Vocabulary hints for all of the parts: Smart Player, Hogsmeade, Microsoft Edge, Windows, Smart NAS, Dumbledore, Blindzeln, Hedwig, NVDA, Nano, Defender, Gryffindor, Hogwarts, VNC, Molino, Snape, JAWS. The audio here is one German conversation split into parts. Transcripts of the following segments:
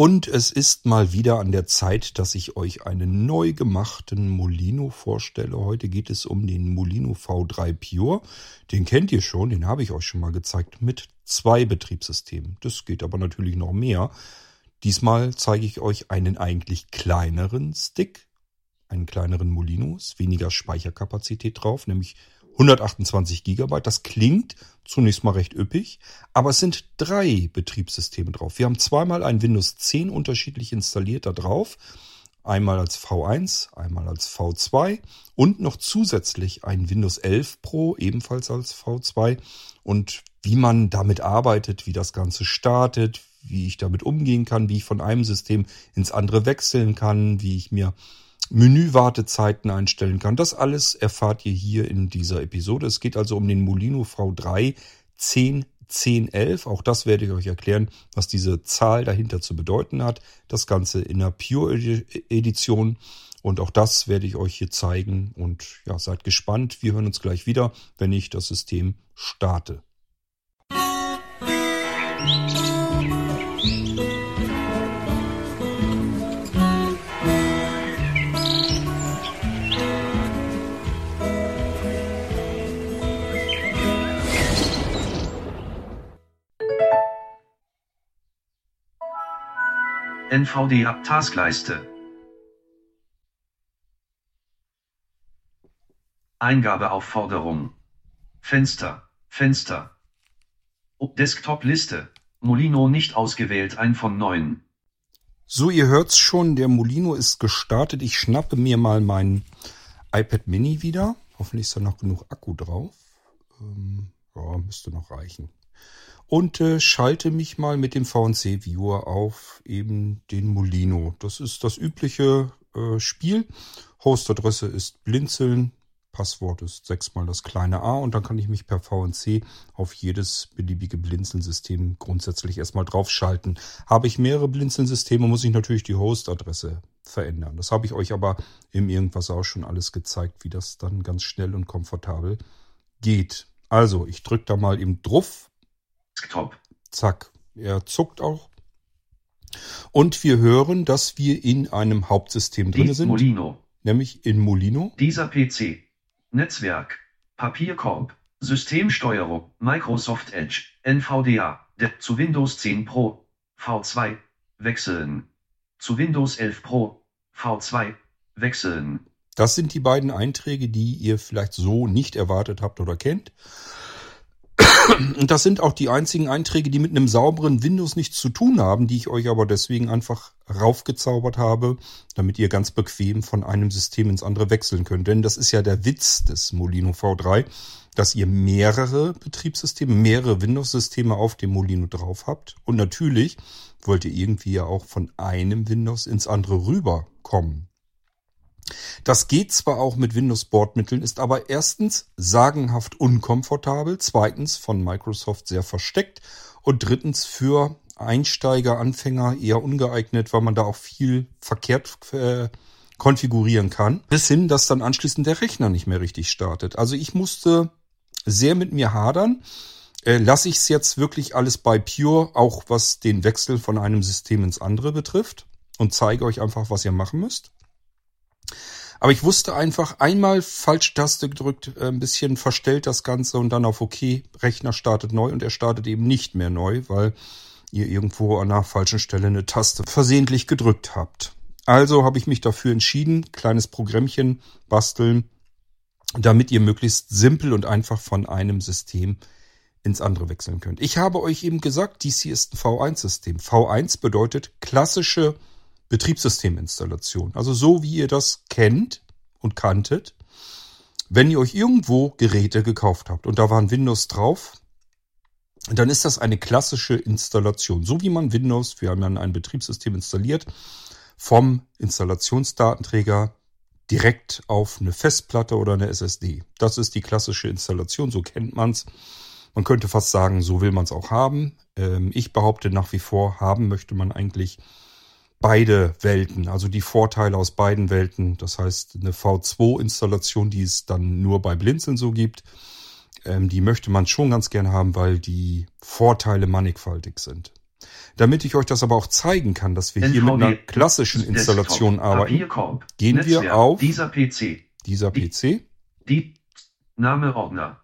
Und es ist mal wieder an der Zeit, dass ich euch einen neu gemachten Molino vorstelle. Heute geht es um den Molino V3 Pure. Den kennt ihr schon, den habe ich euch schon mal gezeigt, mit 2 Betriebssystemen. Das geht aber natürlich noch mehr. Diesmal zeige ich euch einen eigentlich kleineren Stick, einen kleineren Molino. Ist weniger Speicherkapazität drauf, nämlich 128 GB, das klingt zunächst mal recht üppig, aber es sind 3 Betriebssysteme drauf. Wir haben zweimal ein Windows 10 unterschiedlich installiert da drauf, einmal als V1, einmal als V2 und noch zusätzlich ein Windows 11 Pro, ebenfalls als V2. Und wie man damit arbeitet, wie das Ganze startet, wie ich damit umgehen kann, wie ich von einem System ins andere wechseln kann, wie ich mir Menüwartezeiten einstellen kann. Das alles erfahrt ihr hier in dieser Episode. Es geht also um den Molino V3 101011. Auch das werde ich euch erklären, was diese Zahl dahinter zu bedeuten hat. Das Ganze in der Pure Edition. Und auch das werde ich euch hier zeigen. Und ja, seid gespannt. Wir hören uns gleich wieder, wenn ich das System starte. NVDA Taskleiste. Eingabeaufforderung. Fenster. Desktop-Liste. Molino nicht ausgewählt, 1 von 9. So, ihr hört's schon, der Molino ist gestartet. Ich schnappe mir mal mein iPad Mini wieder. Hoffentlich ist da noch genug Akku drauf. Müsste noch reichen. Und schalte mich mal mit dem VNC Viewer auf eben den Molino. Das ist das übliche Spiel. Hostadresse ist Blindzeln, Passwort ist 6 mal das kleine A und dann kann ich mich per VNC auf jedes beliebige Blindzeln-System grundsätzlich erstmal draufschalten. Habe ich mehrere Blindzeln-Systeme, muss ich natürlich die Hostadresse verändern. Das habe ich euch aber im Irgendwas auch schon alles gezeigt, wie das dann ganz schnell und komfortabel geht. Also, ich drücke da mal eben drauf. Top. Zack, er zuckt auch. Und wir hören, dass wir in einem Hauptsystem drin sind. Molino. Nämlich in Molino. Dieser PC. Netzwerk. Papierkorb. Systemsteuerung. Microsoft Edge. NVDA. Zu Windows 10 Pro. V2. Wechseln. Zu Windows 11 Pro. V2. Wechseln. Das sind die beiden Einträge, die ihr vielleicht so nicht erwartet habt oder kennt. Und das sind auch die einzigen Einträge, die mit einem sauberen Windows nichts zu tun haben, die ich euch aber deswegen einfach raufgezaubert habe, damit ihr ganz bequem von einem System ins andere wechseln könnt. Denn das ist ja der Witz des Molino V3, dass ihr mehrere Betriebssysteme, mehrere Windows-Systeme auf dem Molino drauf habt. Und natürlich wollt ihr irgendwie ja auch von einem Windows ins andere rüberkommen. Das geht zwar auch mit Windows-Bordmitteln, ist aber erstens sagenhaft unkomfortabel, zweitens von Microsoft sehr versteckt und drittens für Einsteiger, Anfänger eher ungeeignet, weil man da auch viel verkehrt konfigurieren kann. Bis hin, dass dann anschließend der Rechner nicht mehr richtig startet. Also ich musste sehr mit mir hadern. Lasse ich es jetzt wirklich alles bei Pure, auch was den Wechsel von einem System ins andere betrifft, und zeige euch einfach, was ihr machen müsst. Aber ich wusste einfach, einmal Falschtaste gedrückt, ein bisschen verstellt das Ganze und dann auf OK, Rechner startet neu und er startet eben nicht mehr neu, weil ihr irgendwo an der falschen Stelle eine Taste versehentlich gedrückt habt. Also habe ich mich dafür entschieden, kleines Programmchen basteln, damit ihr möglichst simpel und einfach von einem System ins andere wechseln könnt. Ich habe euch eben gesagt, dies hier ist ein V1-System. V1 bedeutet klassische Betriebssysteminstallation. Also so, wie ihr das kennt und kanntet, wenn ihr euch irgendwo Geräte gekauft habt und da war ein Windows drauf, dann ist das eine klassische Installation. So wie man Windows, wir haben dann ein Betriebssystem installiert, vom Installationsdatenträger direkt auf eine Festplatte oder eine SSD. Das ist die klassische Installation, so kennt man es. Man könnte fast sagen, so will man es auch haben. Ich behaupte nach wie vor, haben möchte man eigentlich beide Welten, also die Vorteile aus beiden Welten. Das heißt, eine V2-Installation, die es dann nur bei Blindzeln so gibt, die möchte man schon ganz gerne haben, weil die Vorteile mannigfaltig sind. Damit ich euch das aber auch zeigen kann, dass wir hier mit einer klassischen Installation arbeiten, gehen wir auf dieser PC. Name Ordner.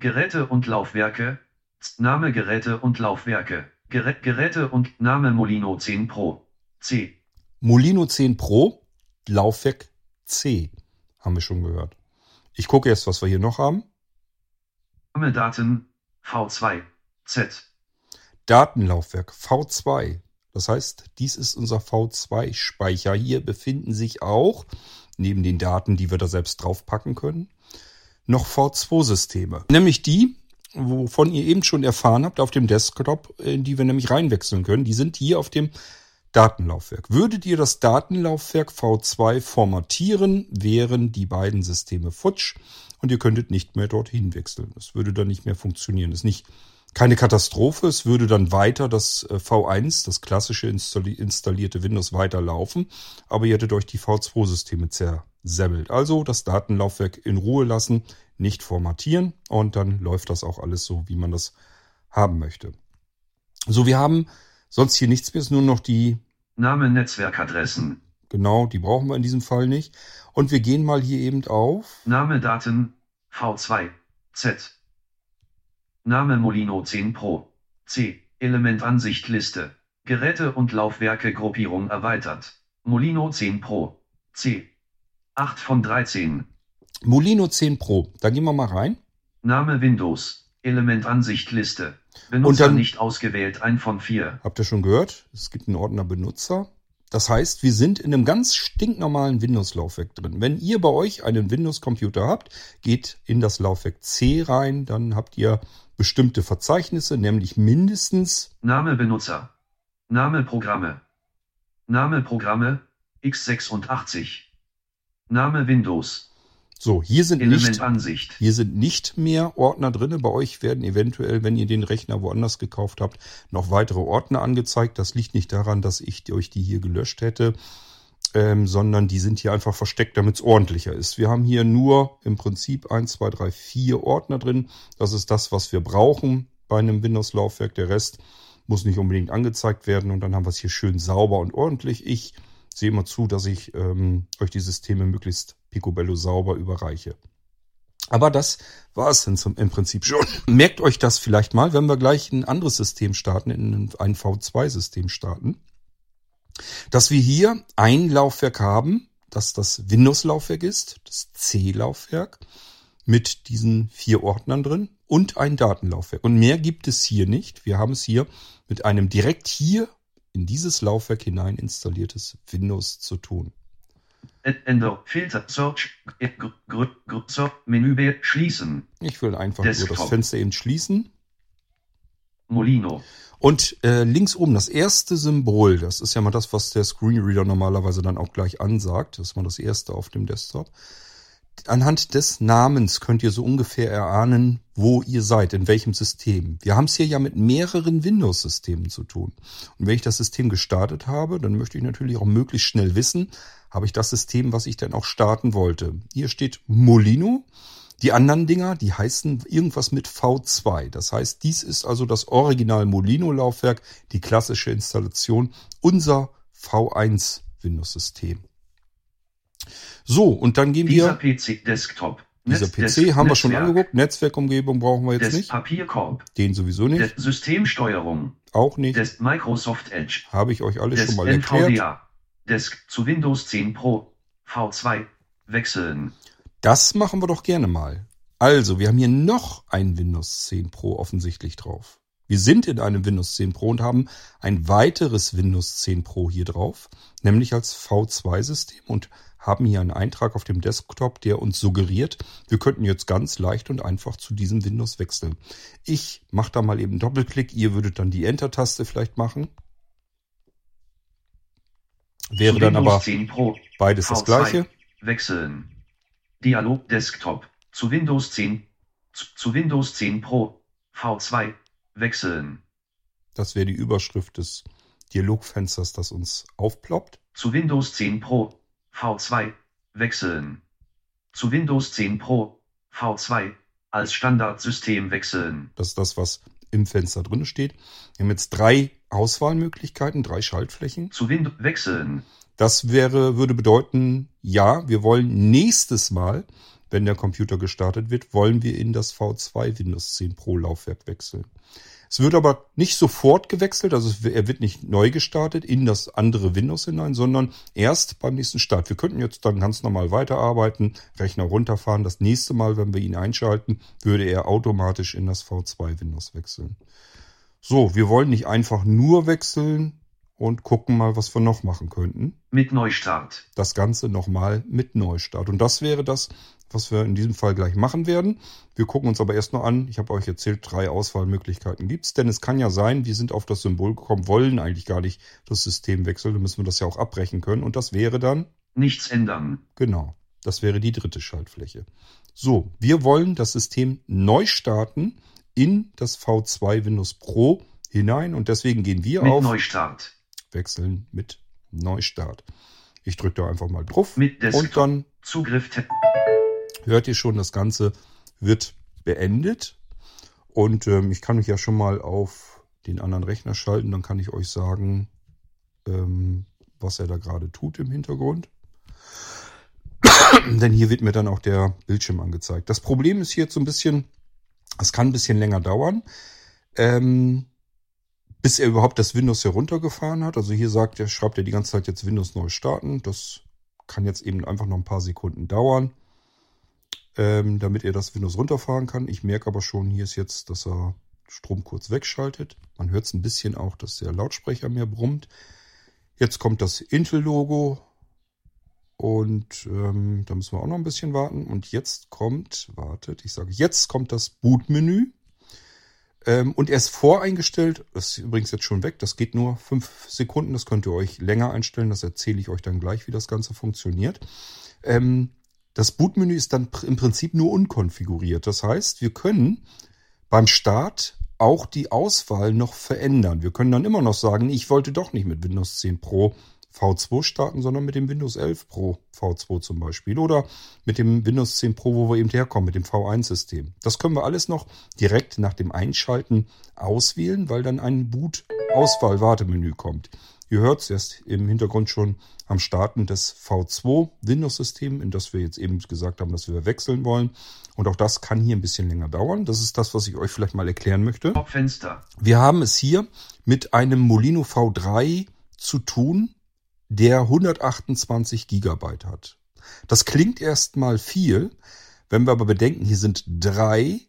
Geräte und Laufwerke. Name Geräte und Laufwerke. Geräte und Name Molino 10 Pro. C. Molino 10 Pro, Laufwerk C. Haben wir schon gehört. Ich gucke jetzt, was wir hier noch haben. Name Daten V2 Z. Datenlaufwerk V2. Das heißt, dies ist unser V2-Speicher. Hier befinden sich auch, neben den Daten, die wir da selbst draufpacken können, noch V2-Systeme. Nämlich die, wovon ihr eben schon erfahren habt, auf dem Desktop, in die wir nämlich reinwechseln können. Die sind hier auf dem Datenlaufwerk. Würdet ihr das Datenlaufwerk V2 formatieren, wären die beiden Systeme futsch und ihr könntet nicht mehr dorthin wechseln. Das würde dann nicht mehr funktionieren. Das ist nicht keine Katastrophe. Es würde dann weiter das V1, das klassische installierte Windows, weiterlaufen. Aber ihr hättet euch die V2-Systeme zersäbelt. Also das Datenlaufwerk in Ruhe lassen, nicht formatieren. Und dann läuft das auch alles so, wie man das haben möchte. So, wir haben sonst hier nichts mehr. Es ist nur noch die Namen, Netzwerkadressen. Genau, die brauchen wir in diesem Fall nicht. Und wir gehen mal hier eben auf Name, Daten, V2, Z. Name Molino 10 Pro. C. Elementansicht Liste. Geräte und Laufwerke Gruppierung erweitert. Molino 10 Pro. C. 8 von 13. Molino 10 Pro. Da gehen wir mal rein. Name Windows. Elementansicht Liste. Benutzer dann, nicht ausgewählt, 1 von 4. Habt ihr schon gehört? Es gibt einen Ordner Benutzer. Das heißt, wir sind in einem ganz stinknormalen Windows-Laufwerk drin. Wenn ihr bei euch einen Windows-Computer habt, geht in das Laufwerk C rein, dann habt ihr bestimmte Verzeichnisse, nämlich mindestens Name Benutzer, Name Programme x86, Name Windows. So, hier sind nicht mehr Ordner drin. Bei euch werden eventuell, wenn ihr den Rechner woanders gekauft habt, noch weitere Ordner angezeigt. Das liegt nicht daran, dass ich euch die hier gelöscht hätte, sondern die sind hier einfach versteckt, damit es ordentlicher ist. Wir haben hier nur im Prinzip 1, 2, 3, 4 Ordner drin. Das ist das, was wir brauchen bei einem Windows-Laufwerk. Der Rest muss nicht unbedingt angezeigt werden. Und dann haben wir es hier schön sauber und ordentlich. Ich sehe immer zu, dass ich euch die Systeme möglichst picobello sauber überreiche. Aber das war es dann im Prinzip schon. Merkt euch das vielleicht mal, wenn wir gleich ein anderes System starten, in ein V2-System starten, dass wir hier ein Laufwerk haben, dass das Windows-Laufwerk ist, das C-Laufwerk, mit diesen 4 Ordnern drin und ein Datenlaufwerk. Und mehr gibt es hier nicht. Wir haben es hier mit einem direkt hier in dieses Laufwerk hinein installiertes Windows zu tun. Enter, Filter, Search, Menü, schließen. Ich will einfach Desktop. Nur das Fenster eben schließen. Molino. Und links oben, das erste Symbol, das ist ja mal das, was der Screenreader normalerweise dann auch gleich ansagt. Das ist mal das erste auf dem Desktop. Anhand des Namens könnt ihr so ungefähr erahnen, wo ihr seid, in welchem System. Wir haben es hier ja mit mehreren Windows-Systemen zu tun. Und wenn ich das System gestartet habe, dann möchte ich natürlich auch möglichst schnell wissen, habe ich das System, was ich dann auch starten wollte. Hier steht Molino. Die anderen Dinger, die heißen irgendwas mit V2. Das heißt, dies ist also das Original Molino-Laufwerk, die klassische Installation, unser V1-Windows-System. So, und dann gehen wir... Dieser PC, Desktop. Dieser PC haben wir schon angeguckt. Netzwerkumgebung brauchen wir jetzt nicht. Papierkorb. Den sowieso nicht. Systemsteuerung. Auch nicht. Microsoft Edge. Habe ich euch alle schon mal NVDA. Erklärt. Desk zu Windows 10 Pro. V2. Wechseln. Das machen wir doch gerne mal. Also, wir haben hier noch ein Windows 10 Pro offensichtlich drauf. Wir sind in einem Windows 10 Pro und haben ein weiteres Windows 10 Pro hier drauf, nämlich als V2-System und haben hier einen Eintrag auf dem Desktop, der uns suggeriert, wir könnten jetzt ganz leicht und einfach zu diesem Windows wechseln. Ich mache da mal eben einen Doppelklick, ihr würdet dann die Enter-Taste vielleicht machen. Wäre dann aber beides das gleiche. Wechseln. Dialog Desktop zu Windows 10 zu Windows 10 Pro V2 wechseln. Das wäre die Überschrift des Dialogfensters, das uns aufploppt. Zu Windows 10 Pro V2 wechseln. Zu Windows 10 Pro V2 als Standardsystem wechseln. Das ist das, was im Fenster drin steht. Wir haben jetzt 3 Auswahlmöglichkeiten, 3 Schaltflächen. Zu Windows wechseln. Das würde bedeuten, ja, wir wollen nächstes Mal, wenn der Computer gestartet wird, wollen wir in das V2 Windows 10 Pro Laufwerk wechseln. Es wird aber nicht sofort gewechselt, also er wird nicht neu gestartet in das andere Windows hinein, sondern erst beim nächsten Start. Wir könnten jetzt dann ganz normal weiterarbeiten, Rechner runterfahren. Das nächste Mal, wenn wir ihn einschalten, würde er automatisch in das V2 Windows wechseln. So, wir wollen nicht einfach nur wechseln und gucken mal, was wir noch machen könnten. Mit Neustart. Das Ganze nochmal mit Neustart. Und das wäre das, was wir in diesem Fall gleich machen werden. Wir gucken uns aber erst noch an, ich habe euch erzählt, 3 Auswahlmöglichkeiten gibt es, denn es kann ja sein, wir sind auf das Symbol gekommen, wollen eigentlich gar nicht das System wechseln, dann müssen wir das ja auch abbrechen können und das wäre dann... Nichts ändern. Genau, das wäre die 3. Schaltfläche. So, wir wollen das System neu starten in das V2 Windows Pro hinein und deswegen gehen wir auf... Neustart. Wechseln mit Neustart. Ich drücke da einfach mal drauf mit und dann... Zugriff... Hört ihr schon, das Ganze wird beendet und ich kann mich ja schon mal auf den anderen Rechner schalten, dann kann ich euch sagen, was er da gerade tut im Hintergrund. Denn hier wird mir dann auch der Bildschirm angezeigt. Das Problem ist hier jetzt so ein bisschen, es kann ein bisschen länger dauern, bis er überhaupt das Windows heruntergefahren hat. Also hier schreibt er die ganze Zeit jetzt Windows neu starten. Das kann jetzt eben einfach noch ein paar Sekunden dauern. Damit er das Windows runterfahren kann. Ich merke aber schon, hier ist jetzt, dass er Strom kurz wegschaltet. Man hört es ein bisschen auch, dass der Lautsprecher mehr brummt. Jetzt kommt das Intel-Logo und da müssen wir auch noch ein bisschen warten. Und jetzt kommt, jetzt kommt das Bootmenü und er ist voreingestellt. Das ist übrigens jetzt schon weg, das geht nur 5 Sekunden. Das könnt ihr euch länger einstellen, das erzähle ich euch dann gleich, wie das Ganze funktioniert. Das Bootmenü ist dann im Prinzip nur unkonfiguriert. Das heißt, wir können beim Start auch die Auswahl noch verändern. Wir können dann immer noch sagen, ich wollte doch nicht mit Windows 10 Pro V2 starten, sondern mit dem Windows 11 Pro V2 zum Beispiel. Oder mit dem Windows 10 Pro, wo wir eben herkommen, mit dem V1-System. Das können wir alles noch direkt nach dem Einschalten auswählen, weil dann ein Boot-Auswahl-Wartemenü kommt. Ihr hört es erst im Hintergrund schon am Starten des V2 Windows-Systems, in das wir jetzt eben gesagt haben, dass wir wechseln wollen. Und auch das kann hier ein bisschen länger dauern. Das ist das, was ich euch vielleicht mal erklären möchte. Fenster. Wir haben es hier mit einem Molino V3 zu tun, der 128 GB hat. Das klingt erstmal viel, wenn wir aber bedenken, hier sind 3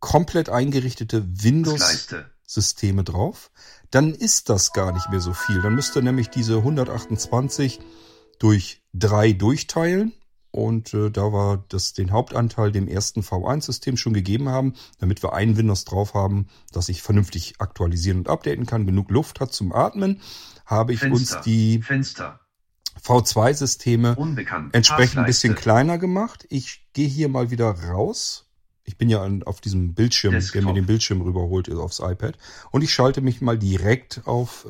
komplett eingerichtete Windows-Systeme drauf. Dann ist das gar nicht mehr so viel. Dann müsst ihr nämlich diese 128 durch 3 durchteilen. Und da wir den Hauptanteil dem ersten V1-System schon gegeben haben, damit wir ein Windows drauf haben, das ich vernünftig aktualisieren und updaten kann, genug Luft hat zum Atmen, habe ich uns die V2-Systeme entsprechend ein bisschen kleiner gemacht. Ich gehe hier mal wieder raus. Ich bin ja auf diesem Bildschirm, Desktop. Der mir den Bildschirm rüberholt aufs iPad. Und ich schalte mich mal direkt auf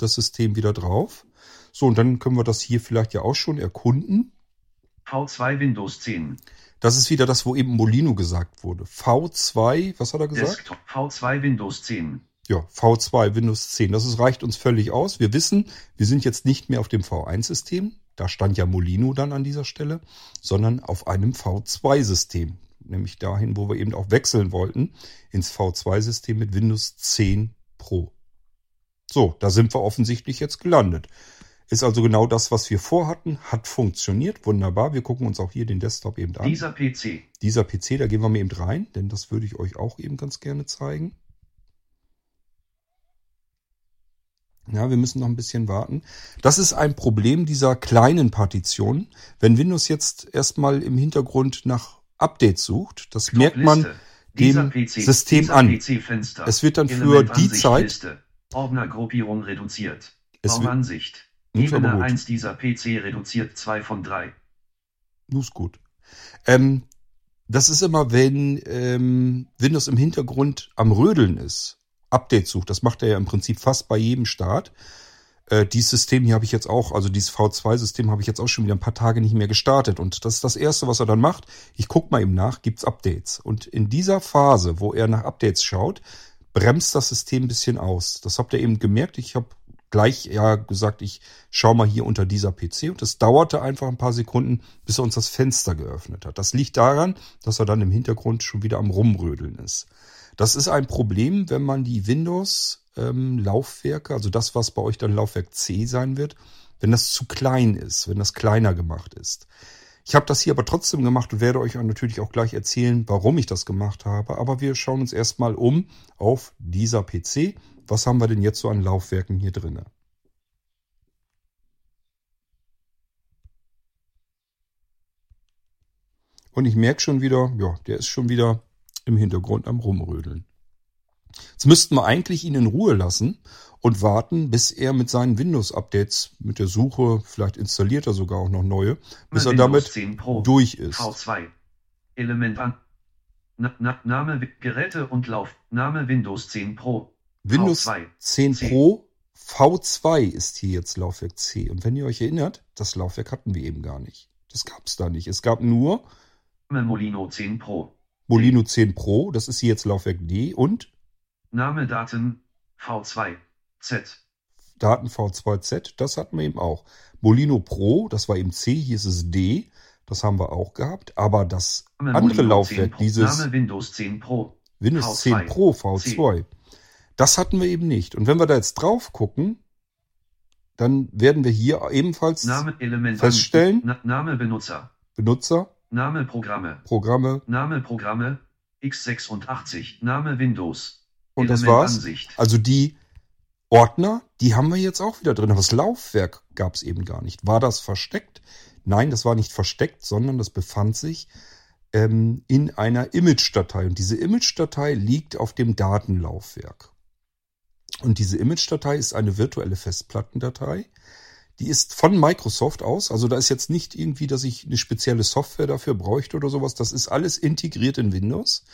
das System wieder drauf. So, und dann können wir das hier vielleicht ja auch schon erkunden. V2 Windows 10. Das ist wieder das, wo eben Molino gesagt wurde. V2, was hat er gesagt? Desktop. V2 Windows 10. Ja, V2 Windows 10. Das reicht uns völlig aus. Wir wissen, wir sind jetzt nicht mehr auf dem V1-System. Da stand ja Molino dann an dieser Stelle. Sondern auf einem V2-System. Nämlich dahin, wo wir eben auch wechseln wollten, ins V2-System mit Windows 10 Pro. So, da sind wir offensichtlich jetzt gelandet. Ist also genau das, was wir vorhatten, hat funktioniert, wunderbar. Wir gucken uns auch hier den Desktop eben an. Dieser PC, da gehen wir mal eben rein, denn das würde ich euch auch eben ganz gerne zeigen. Ja, wir müssen noch ein bisschen warten. Das ist ein Problem dieser kleinen Partitionen. Wenn Windows jetzt erstmal im Hintergrund nach Updates sucht, das merkt man dem System an. Es wird dann für die Zeit Ordnergruppierung reduziert. Bauansicht. Ebene 1 dieser PC reduziert 2 von 3. Das ist gut. Das ist immer, wenn Windows im Hintergrund am Rödeln ist. Updates sucht. Das macht er ja im Prinzip fast bei jedem Start. Dieses System hier habe ich jetzt auch, also dieses V2-System habe ich jetzt auch schon wieder ein paar Tage nicht mehr gestartet. Und das ist das Erste, was er dann macht. Ich gucke mal eben nach, gibt's Updates. Und in dieser Phase, wo er nach Updates schaut, bremst das System ein bisschen aus. Das habt ihr eben gemerkt. Ich habe gleich ja gesagt, ich schaue mal hier unter dieser PC. Und das dauerte einfach ein paar Sekunden, bis er uns das Fenster geöffnet hat. Das liegt daran, dass er dann im Hintergrund schon wieder am Rumrödeln ist. Das ist ein Problem, wenn man die Windows-Laufwerke, also das, was bei euch dann Laufwerk C sein wird, wenn das zu klein ist, wenn das kleiner gemacht ist. Ich habe das hier aber trotzdem gemacht und werde euch natürlich auch gleich erzählen, warum ich das gemacht habe. Aber wir schauen uns erstmal um auf dieser PC. Was haben wir denn jetzt so an Laufwerken hier drin? Und ich merke schon wieder, ja, der ist schon wieder im Hintergrund am Rumrödeln. Jetzt müssten wir eigentlich ihn in Ruhe lassen und warten, bis er mit seinen Windows-Updates, mit der Suche, vielleicht installiert er sogar auch noch neue, bis er damit durch ist. V2. Element an. Name Geräte und Lauf. Name Windows 10 Pro. Windows V2. 10 Pro V2 ist hier jetzt Laufwerk C. Und wenn ihr euch erinnert, das Laufwerk hatten wir eben gar nicht. Das gab es da nicht. Es gab nur Molino 10 Pro. Molino 10 Pro, das ist hier jetzt Laufwerk D und Name Daten V2Z. Daten V2Z, das hatten wir eben auch. Molino Pro, das war eben C, hier ist es D, das haben wir auch gehabt. Aber das Name andere Molino Laufwerk, 10 Pro, dieses Name Windows 10 Pro, Windows V2, 10 Pro V2, C. Das hatten wir eben nicht. Und wenn wir da jetzt drauf gucken, dann werden wir hier ebenfalls Name, Element, feststellen, Name Benutzer. Name Programme. Name Programme x86. Name Windows. Und das war's. Ansicht. Also die Ordner, die haben wir jetzt auch wieder drin. Aber das Laufwerk gab es eben gar nicht. War das versteckt? Nein, das war nicht versteckt, sondern das befand sich in einer Image-Datei. Und diese Image-Datei liegt auf dem Datenlaufwerk. Und diese Image-Datei ist eine virtuelle Festplattendatei. Die ist von Microsoft aus, also da ist jetzt nicht irgendwie, dass ich eine spezielle Software dafür bräuchte oder sowas. Das ist alles integriert in Windows.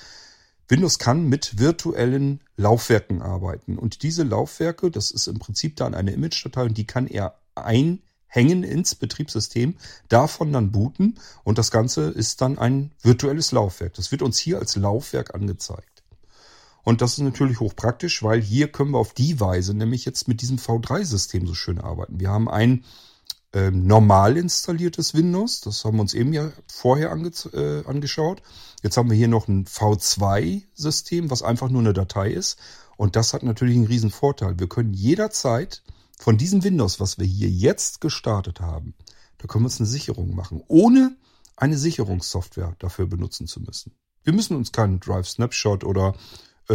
Windows kann mit virtuellen Laufwerken arbeiten. Und diese Laufwerke, das ist im Prinzip dann eine Image-Datei und die kann er einhängen ins Betriebssystem, davon dann booten. Und das Ganze ist dann ein virtuelles Laufwerk. Das wird uns hier als Laufwerk angezeigt. Und das ist natürlich hochpraktisch, weil hier können wir auf die Weise nämlich jetzt mit diesem V3-System so schön arbeiten. Wir haben ein normal installiertes Windows, das haben wir uns eben ja vorher angeschaut. Jetzt haben wir hier noch ein V2-System, was einfach nur eine Datei ist. Und das hat natürlich einen riesen Vorteil. Wir können jederzeit von diesem Windows, was wir hier jetzt gestartet haben, da können wir uns eine Sicherung machen, ohne eine Sicherungssoftware dafür benutzen zu müssen. Wir müssen uns keinen Drive Snapshot oder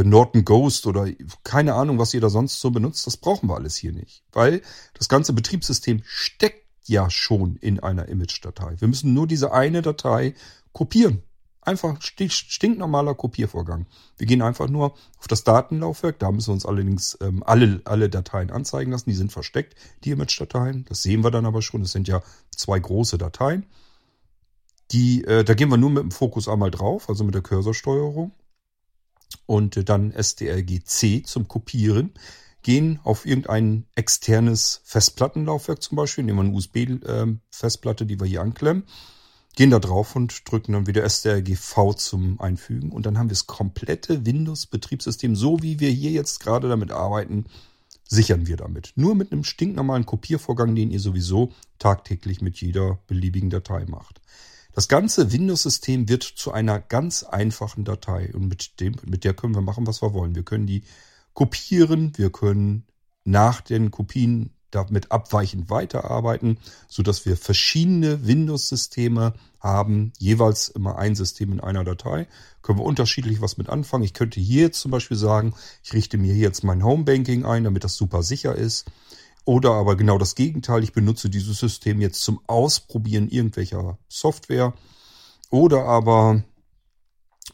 Norton Ghost oder keine Ahnung, was ihr da sonst so benutzt, das brauchen wir alles hier nicht. Weil das ganze Betriebssystem steckt ja schon in einer Image-Datei. Wir müssen nur diese eine Datei kopieren. Einfach stinknormaler Kopiervorgang. Wir gehen einfach nur auf das Datenlaufwerk. Da müssen wir uns allerdings alle Dateien anzeigen lassen. Die sind versteckt, die Image-Dateien. Das sehen wir dann aber schon. Das sind ja zwei große Dateien. Da gehen wir nur mit dem Fokus einmal drauf, also mit der Cursorsteuerung. Und dann STRG-C zum Kopieren, gehen auf irgendein externes Festplattenlaufwerk zum Beispiel, nehmen wir eine USB-Festplatte, die wir hier anklemmen, gehen da drauf und drücken dann wieder STRG-V zum Einfügen und dann haben wir das komplette Windows-Betriebssystem, so wie wir hier jetzt gerade damit arbeiten, sichern wir damit. Nur mit einem stinknormalen Kopiervorgang, den ihr sowieso tagtäglich mit jeder beliebigen Datei macht. Das ganze Windows-System wird zu einer ganz einfachen Datei und mit der können wir machen, was wir wollen. Wir können die kopieren, wir können nach den Kopien damit abweichend weiterarbeiten, sodass wir verschiedene Windows-Systeme haben, jeweils immer ein System in einer Datei. Können wir unterschiedlich was mit anfangen. Ich könnte hier jetzt zum Beispiel sagen, ich richte mir hier jetzt mein Homebanking ein, damit das super sicher ist. Oder aber genau das Gegenteil, ich benutze dieses System jetzt zum Ausprobieren irgendwelcher Software. Oder aber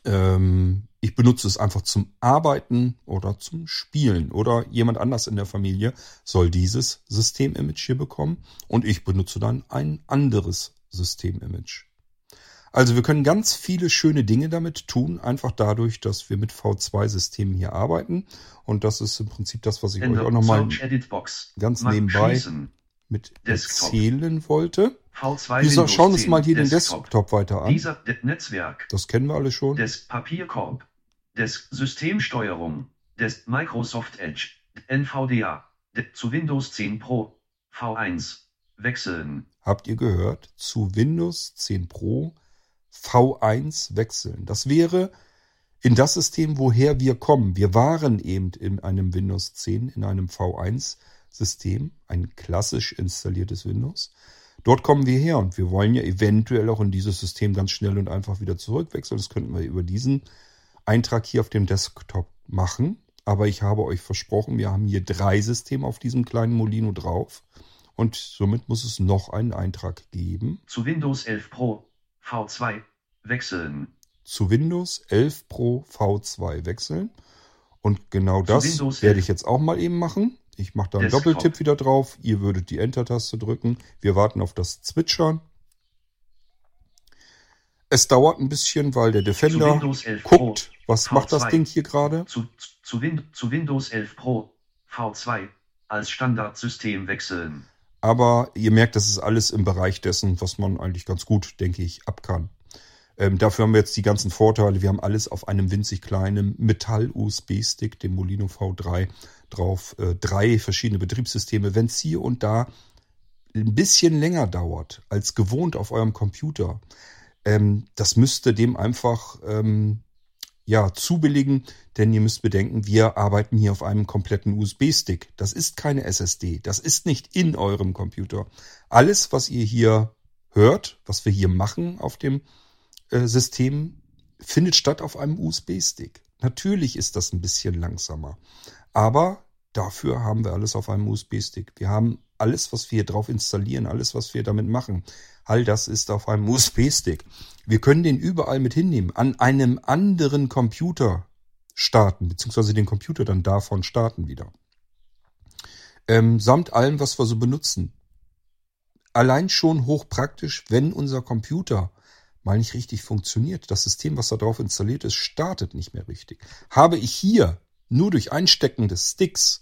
ich benutze es einfach zum Arbeiten oder zum Spielen. Oder jemand anders in der Familie soll dieses Systemimage hier bekommen und ich benutze dann ein anderes Systemimage. Also wir können ganz viele schöne Dinge damit tun, einfach dadurch, dass wir mit V2-Systemen hier arbeiten. Und das ist im Prinzip das, was ich euch auch nochmal ganz nebenbei mit erzählen wollte. Wir schauen uns mal hier den Desktop weiter an. Das kennen wir alle schon. Des Papierkorb, des Systemsteuerung, des Microsoft Edge, NVDA, zu Windows 10 Pro, V1, wechseln. Habt ihr gehört? Zu Windows 10 Pro, V1 wechseln. Das wäre in das System, woher wir kommen. Wir waren eben in einem Windows 10, in einem V1-System, ein klassisch installiertes Windows. Dort kommen wir her und wir wollen ja eventuell auch in dieses System ganz schnell und einfach wieder zurückwechseln. Das könnten wir über diesen Eintrag hier auf dem Desktop machen. Aber ich habe euch versprochen, wir haben hier 3 Systeme auf diesem kleinen Molino drauf. Und somit muss es noch einen Eintrag geben. Zu Windows 11 Pro V2 wechseln. Zu Windows 11 Pro V2 wechseln. Und genau das werde ich jetzt auch mal eben machen. Ich mache da einen Desktop. Doppeltipp wieder drauf. Ihr würdet die Enter-Taste drücken. Wir warten auf das Zwitschern. Es dauert ein bisschen, weil der Defender guckt, was macht das Ding hier gerade. Zu Windows 11 Pro V2 als Standardsystem wechseln. Aber ihr merkt, das ist alles im Bereich dessen, was man eigentlich ganz gut, denke ich, ab kann. Dafür haben wir jetzt die ganzen Vorteile. Wir haben alles auf einem winzig kleinen Metall-USB-Stick, dem Molino V3, drauf. 3 verschiedene Betriebssysteme. Wenn es hier und da ein bisschen länger dauert als gewohnt auf eurem Computer, das müsste dem einfach zubilligen, denn ihr müsst bedenken, wir arbeiten hier auf einem kompletten USB-Stick. Das ist keine SSD, das ist nicht in eurem Computer. Alles, was ihr hier hört, was wir hier machen auf dem System, findet statt auf einem USB-Stick. Natürlich ist das ein bisschen langsamer, aber dafür haben wir alles auf einem USB-Stick. Wir haben alles, was wir hier drauf installieren, alles, was wir damit machen. All das ist auf einem USB-Stick. Wir können den überall mit hinnehmen, an einem anderen Computer starten, beziehungsweise den Computer dann davon starten wieder. Samt allem, was wir so benutzen. Allein schon hochpraktisch, wenn unser Computer mal nicht richtig funktioniert. Das System, was da drauf installiert ist, startet nicht mehr richtig. Habe ich hier nur durch Einstecken des Sticks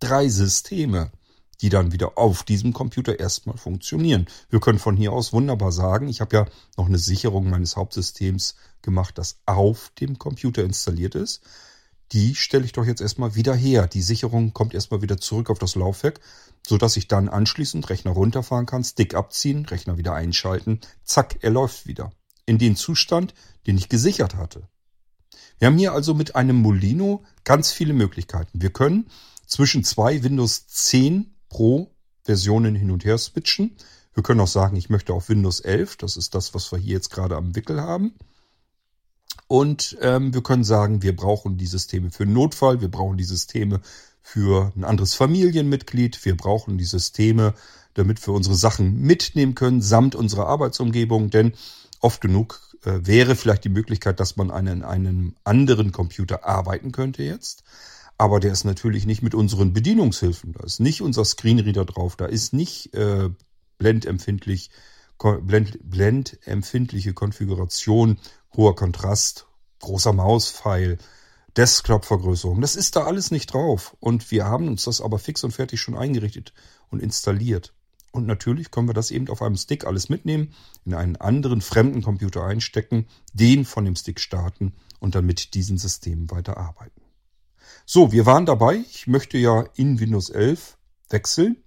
3 Systeme, die dann wieder auf diesem Computer erstmal funktionieren. Wir können von hier aus wunderbar sagen, ich habe ja noch eine Sicherung meines Hauptsystems gemacht, das auf dem Computer installiert ist. Die stelle ich doch jetzt erstmal wieder her. Die Sicherung kommt erstmal wieder zurück auf das Laufwerk, sodass ich dann anschließend Rechner runterfahren kann, Stick abziehen, Rechner wieder einschalten. Zack, er läuft wieder. In den Zustand, den ich gesichert hatte. Wir haben hier also mit einem Molino ganz viele Möglichkeiten. Wir können zwischen 2 Windows 10 Pro Versionen hin und her switchen. Wir können auch sagen, ich möchte auf Windows 11. Das ist das, was wir hier jetzt gerade am Wickel haben. Und wir können sagen, wir brauchen die Systeme für einen Notfall. Wir brauchen die Systeme für ein anderes Familienmitglied. Wir brauchen die Systeme, damit wir unsere Sachen mitnehmen können, samt unserer Arbeitsumgebung. Denn oft genug wäre vielleicht die Möglichkeit, dass man an einem anderen Computer arbeiten könnte jetzt. Aber der ist natürlich nicht mit unseren Bedienungshilfen. Da ist nicht unser Screenreader drauf. Da ist nicht blendempfindliche Konfiguration, hoher Kontrast, großer Mauspfeil, Desktop-Vergrößerung. Das ist da alles nicht drauf. Und wir haben uns das aber fix und fertig schon eingerichtet und installiert. Und natürlich können wir das eben auf einem Stick alles mitnehmen, in einen anderen fremden Computer einstecken, den von dem Stick starten und dann mit diesen Systemen weiterarbeiten. So, wir waren dabei. Ich möchte ja in Windows 11 wechseln.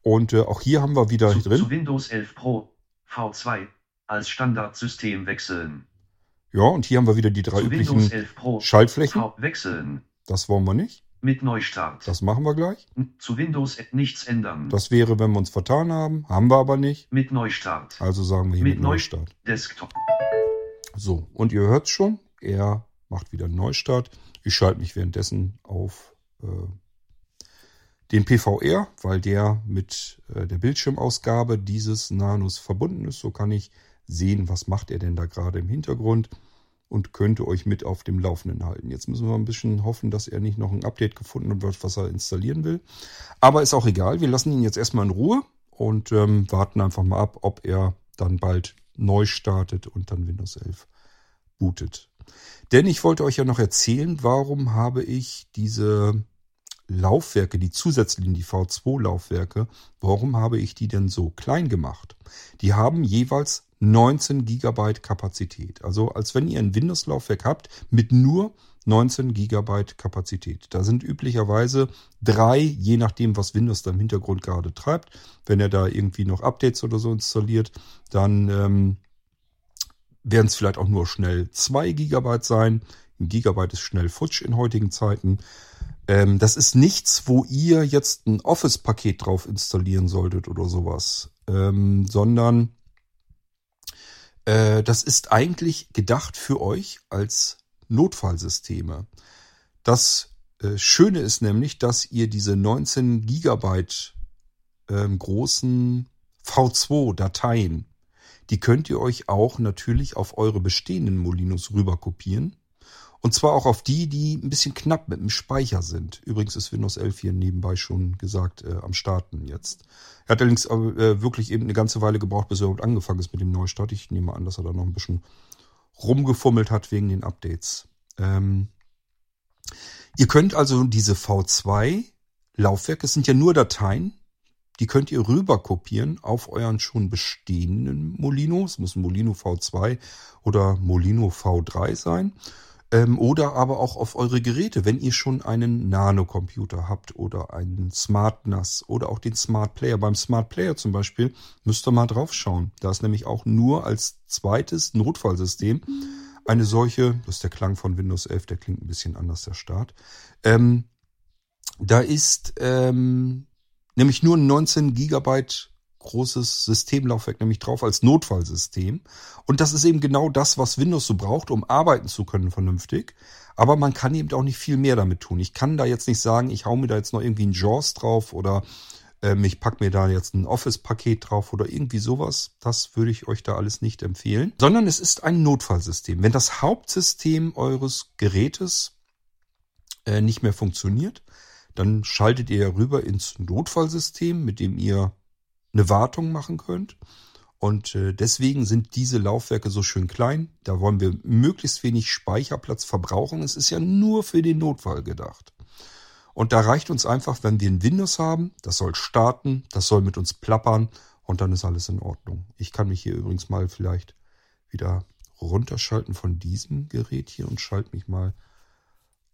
Und auch hier haben wir wieder drin. Zu Windows 11 Pro V2 als Standardsystem wechseln. Ja, und hier haben wir wieder die 3 üblichen Schaltflächen. Wechseln. Das wollen wir nicht. Mit Neustart. Das machen wir gleich. Zu Windows nichts ändern. Das wäre, wenn wir uns vertan haben. Haben wir aber nicht. Mit Neustart. Also sagen wir hier mit Neustart. Desktop. So, und ihr hört es schon. Er macht wieder einen Neustart. Ich schalte mich währenddessen auf den PVR, weil der mit der Bildschirmausgabe dieses Nanos verbunden ist. So kann ich sehen, was macht er denn da gerade im Hintergrund und könnte euch mit auf dem Laufenden halten. Jetzt müssen wir ein bisschen hoffen, dass er nicht noch ein Update gefunden wird, was er installieren will. Aber ist auch egal. Wir lassen ihn jetzt erstmal in Ruhe und warten einfach mal ab, ob er dann bald neu startet und dann Windows 11 bootet. Denn ich wollte euch ja noch erzählen, warum habe ich diese Laufwerke, die zusätzlichen, die V2-Laufwerke, warum habe ich die denn so klein gemacht? Die haben jeweils 19 GB Kapazität. Also als wenn ihr ein Windows-Laufwerk habt mit nur 19 GB Kapazität. Da sind üblicherweise 3, je nachdem, was Windows da im Hintergrund gerade treibt. Wenn er da irgendwie noch Updates oder so installiert, dann werden es vielleicht auch nur schnell 2 GB sein. 1 GB ist schnell futsch in heutigen Zeiten. Das ist nichts, wo ihr jetzt ein Office-Paket drauf installieren solltet oder sowas, sondern das ist eigentlich gedacht für euch als Notfallsysteme. Das Schöne ist nämlich, dass ihr diese 19 Gigabyte großen V2-Dateien, die könnt ihr euch auch natürlich auf eure bestehenden Molinos rüber kopieren. Und zwar auch auf die, die ein bisschen knapp mit dem Speicher sind. Übrigens ist Windows 11 hier nebenbei schon gesagt am Starten jetzt. Er hat allerdings wirklich eben eine ganze Weile gebraucht, bis er überhaupt angefangen ist mit dem Neustart. Ich nehme an, dass er da noch ein bisschen rumgefummelt hat wegen den Updates. Ihr könnt also diese V2-Laufwerke, es sind ja nur Dateien, die könnt ihr rüber kopieren auf euren schon bestehenden Molino. Es muss ein Molino V2 oder Molino V3 sein. Oder aber auch auf eure Geräte, wenn ihr schon einen Nano-Computer habt oder einen Smart NAS oder auch den Smart Player. Beim Smart Player zum Beispiel müsst ihr mal drauf schauen. Da ist nämlich auch nur als zweites Notfallsystem eine solche, das ist der Klang von Windows 11, der klingt ein bisschen anders, der Start. Da ist nämlich nur ein 19 GB großes Systemlaufwerk nämlich drauf als Notfallsystem. Und das ist eben genau das, was Windows so braucht, um arbeiten zu können vernünftig. Aber man kann eben auch nicht viel mehr damit tun. Ich kann da jetzt nicht sagen, ich hau mir da jetzt noch irgendwie ein JAWS drauf oder ich pack mir da jetzt ein Office-Paket drauf oder irgendwie sowas. Das würde ich euch da alles nicht empfehlen. Sondern es ist ein Notfallsystem. Wenn das Hauptsystem eures Gerätes nicht mehr funktioniert, dann schaltet ihr rüber ins Notfallsystem, mit dem ihr eine Wartung machen könnt. Und deswegen sind diese Laufwerke so schön klein. Da wollen wir möglichst wenig Speicherplatz verbrauchen. Es ist ja nur für den Notfall gedacht. Und da reicht uns einfach, wenn wir ein Windows haben, das soll starten, das soll mit uns plappern und dann ist alles in Ordnung. Ich kann mich hier übrigens mal vielleicht wieder runterschalten von diesem Gerät hier und schalte mich mal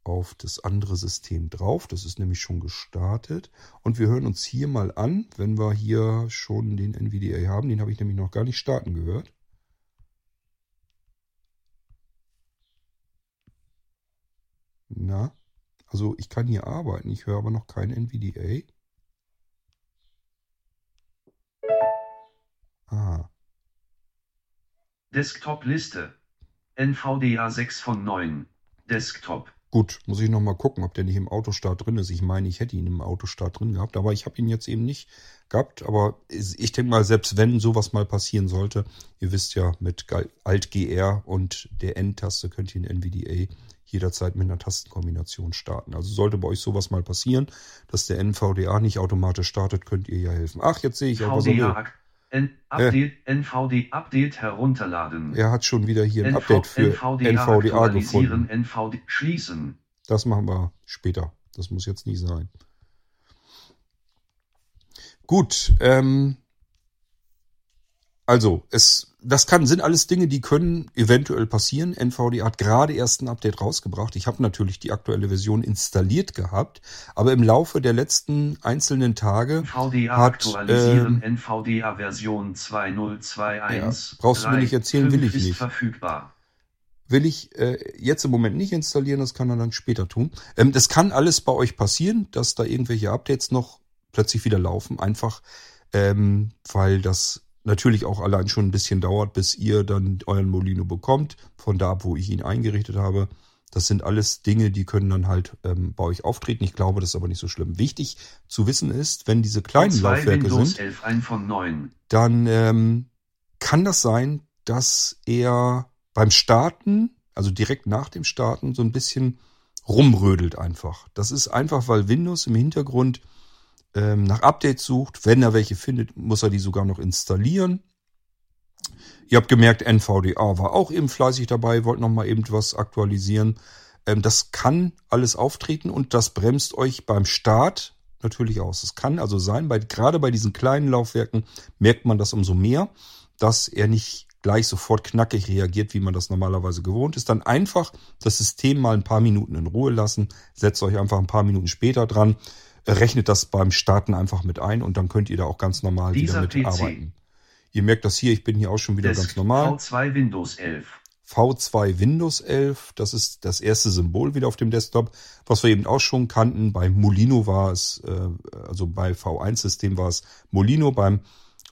auf das andere System drauf. Das ist nämlich schon gestartet. Und wir hören uns hier mal an, wenn wir hier schon den NVDA haben. Den habe ich nämlich noch gar nicht starten gehört. Na, also ich kann hier arbeiten. Ich höre aber noch kein NVDA. Ah. Desktop-Liste. NVDA 6 von 9. Desktop. Gut, muss ich nochmal gucken, ob der nicht im Autostart drin ist. Ich meine, ich hätte ihn im Autostart drin gehabt, aber ich habe ihn jetzt eben nicht gehabt. Aber ich denke mal, selbst wenn sowas mal passieren sollte, ihr wisst ja, mit Alt-GR und der N-Taste könnt ihr den NVDA jederzeit mit einer Tastenkombination starten. Also sollte bei euch sowas mal passieren, dass der NVDA nicht automatisch startet, könnt ihr ja helfen. Ach, jetzt sehe ich auch was. NVDA-Update herunterladen. Er hat schon wieder hier ein Update für NVDA gefunden. Schließen. Das machen wir später. Das muss jetzt nicht sein. Gut. Also, das sind alles Dinge, die können eventuell passieren. NVDA hat gerade erst ein Update rausgebracht. Ich habe natürlich die aktuelle Version installiert gehabt, aber im Laufe der letzten einzelnen Tage NVDA hat... aktualisieren NVDA Version 2021. Ja, brauchst du mir nicht erzählen, will ich nicht. Ist verfügbar. Will ich jetzt im Moment nicht installieren, das kann er dann später tun. Das kann alles bei euch passieren, dass da irgendwelche Updates noch plötzlich wieder laufen, einfach weil das... natürlich auch allein schon ein bisschen dauert, bis ihr dann euren Molino bekommt, von da ab, wo ich ihn eingerichtet habe. Das sind alles Dinge, die können dann halt bei euch auftreten. Ich glaube, das ist aber nicht so schlimm. Wichtig zu wissen ist, wenn diese kleinen Laufwerke sind, dann kann das sein, dass er beim Starten, also direkt nach dem Starten, so ein bisschen rumrödelt einfach. Das ist einfach, weil Windows im Hintergrund nach Updates sucht. Wenn er welche findet, muss er die sogar noch installieren. Ihr habt gemerkt, NVDA war auch eben fleißig dabei, wollte nochmal eben was aktualisieren. Das kann alles auftreten und das bremst euch beim Start natürlich aus. Es kann also sein, gerade bei diesen kleinen Laufwerken merkt man das umso mehr, dass er nicht gleich sofort knackig reagiert, wie man das normalerweise gewohnt ist. Dann einfach das System mal ein paar Minuten in Ruhe lassen. Setzt euch einfach ein paar Minuten später dran. Rechnet das beim Starten einfach mit ein und dann könnt ihr da auch ganz normal wieder mitarbeiten. Ihr merkt das hier, ich bin hier auch schon wieder ganz normal. V2 Windows 11. V2 Windows 11, das ist das erste Symbol wieder auf dem Desktop, was wir eben auch schon kannten. Bei Molino war es, also bei V1-System war es Molino, beim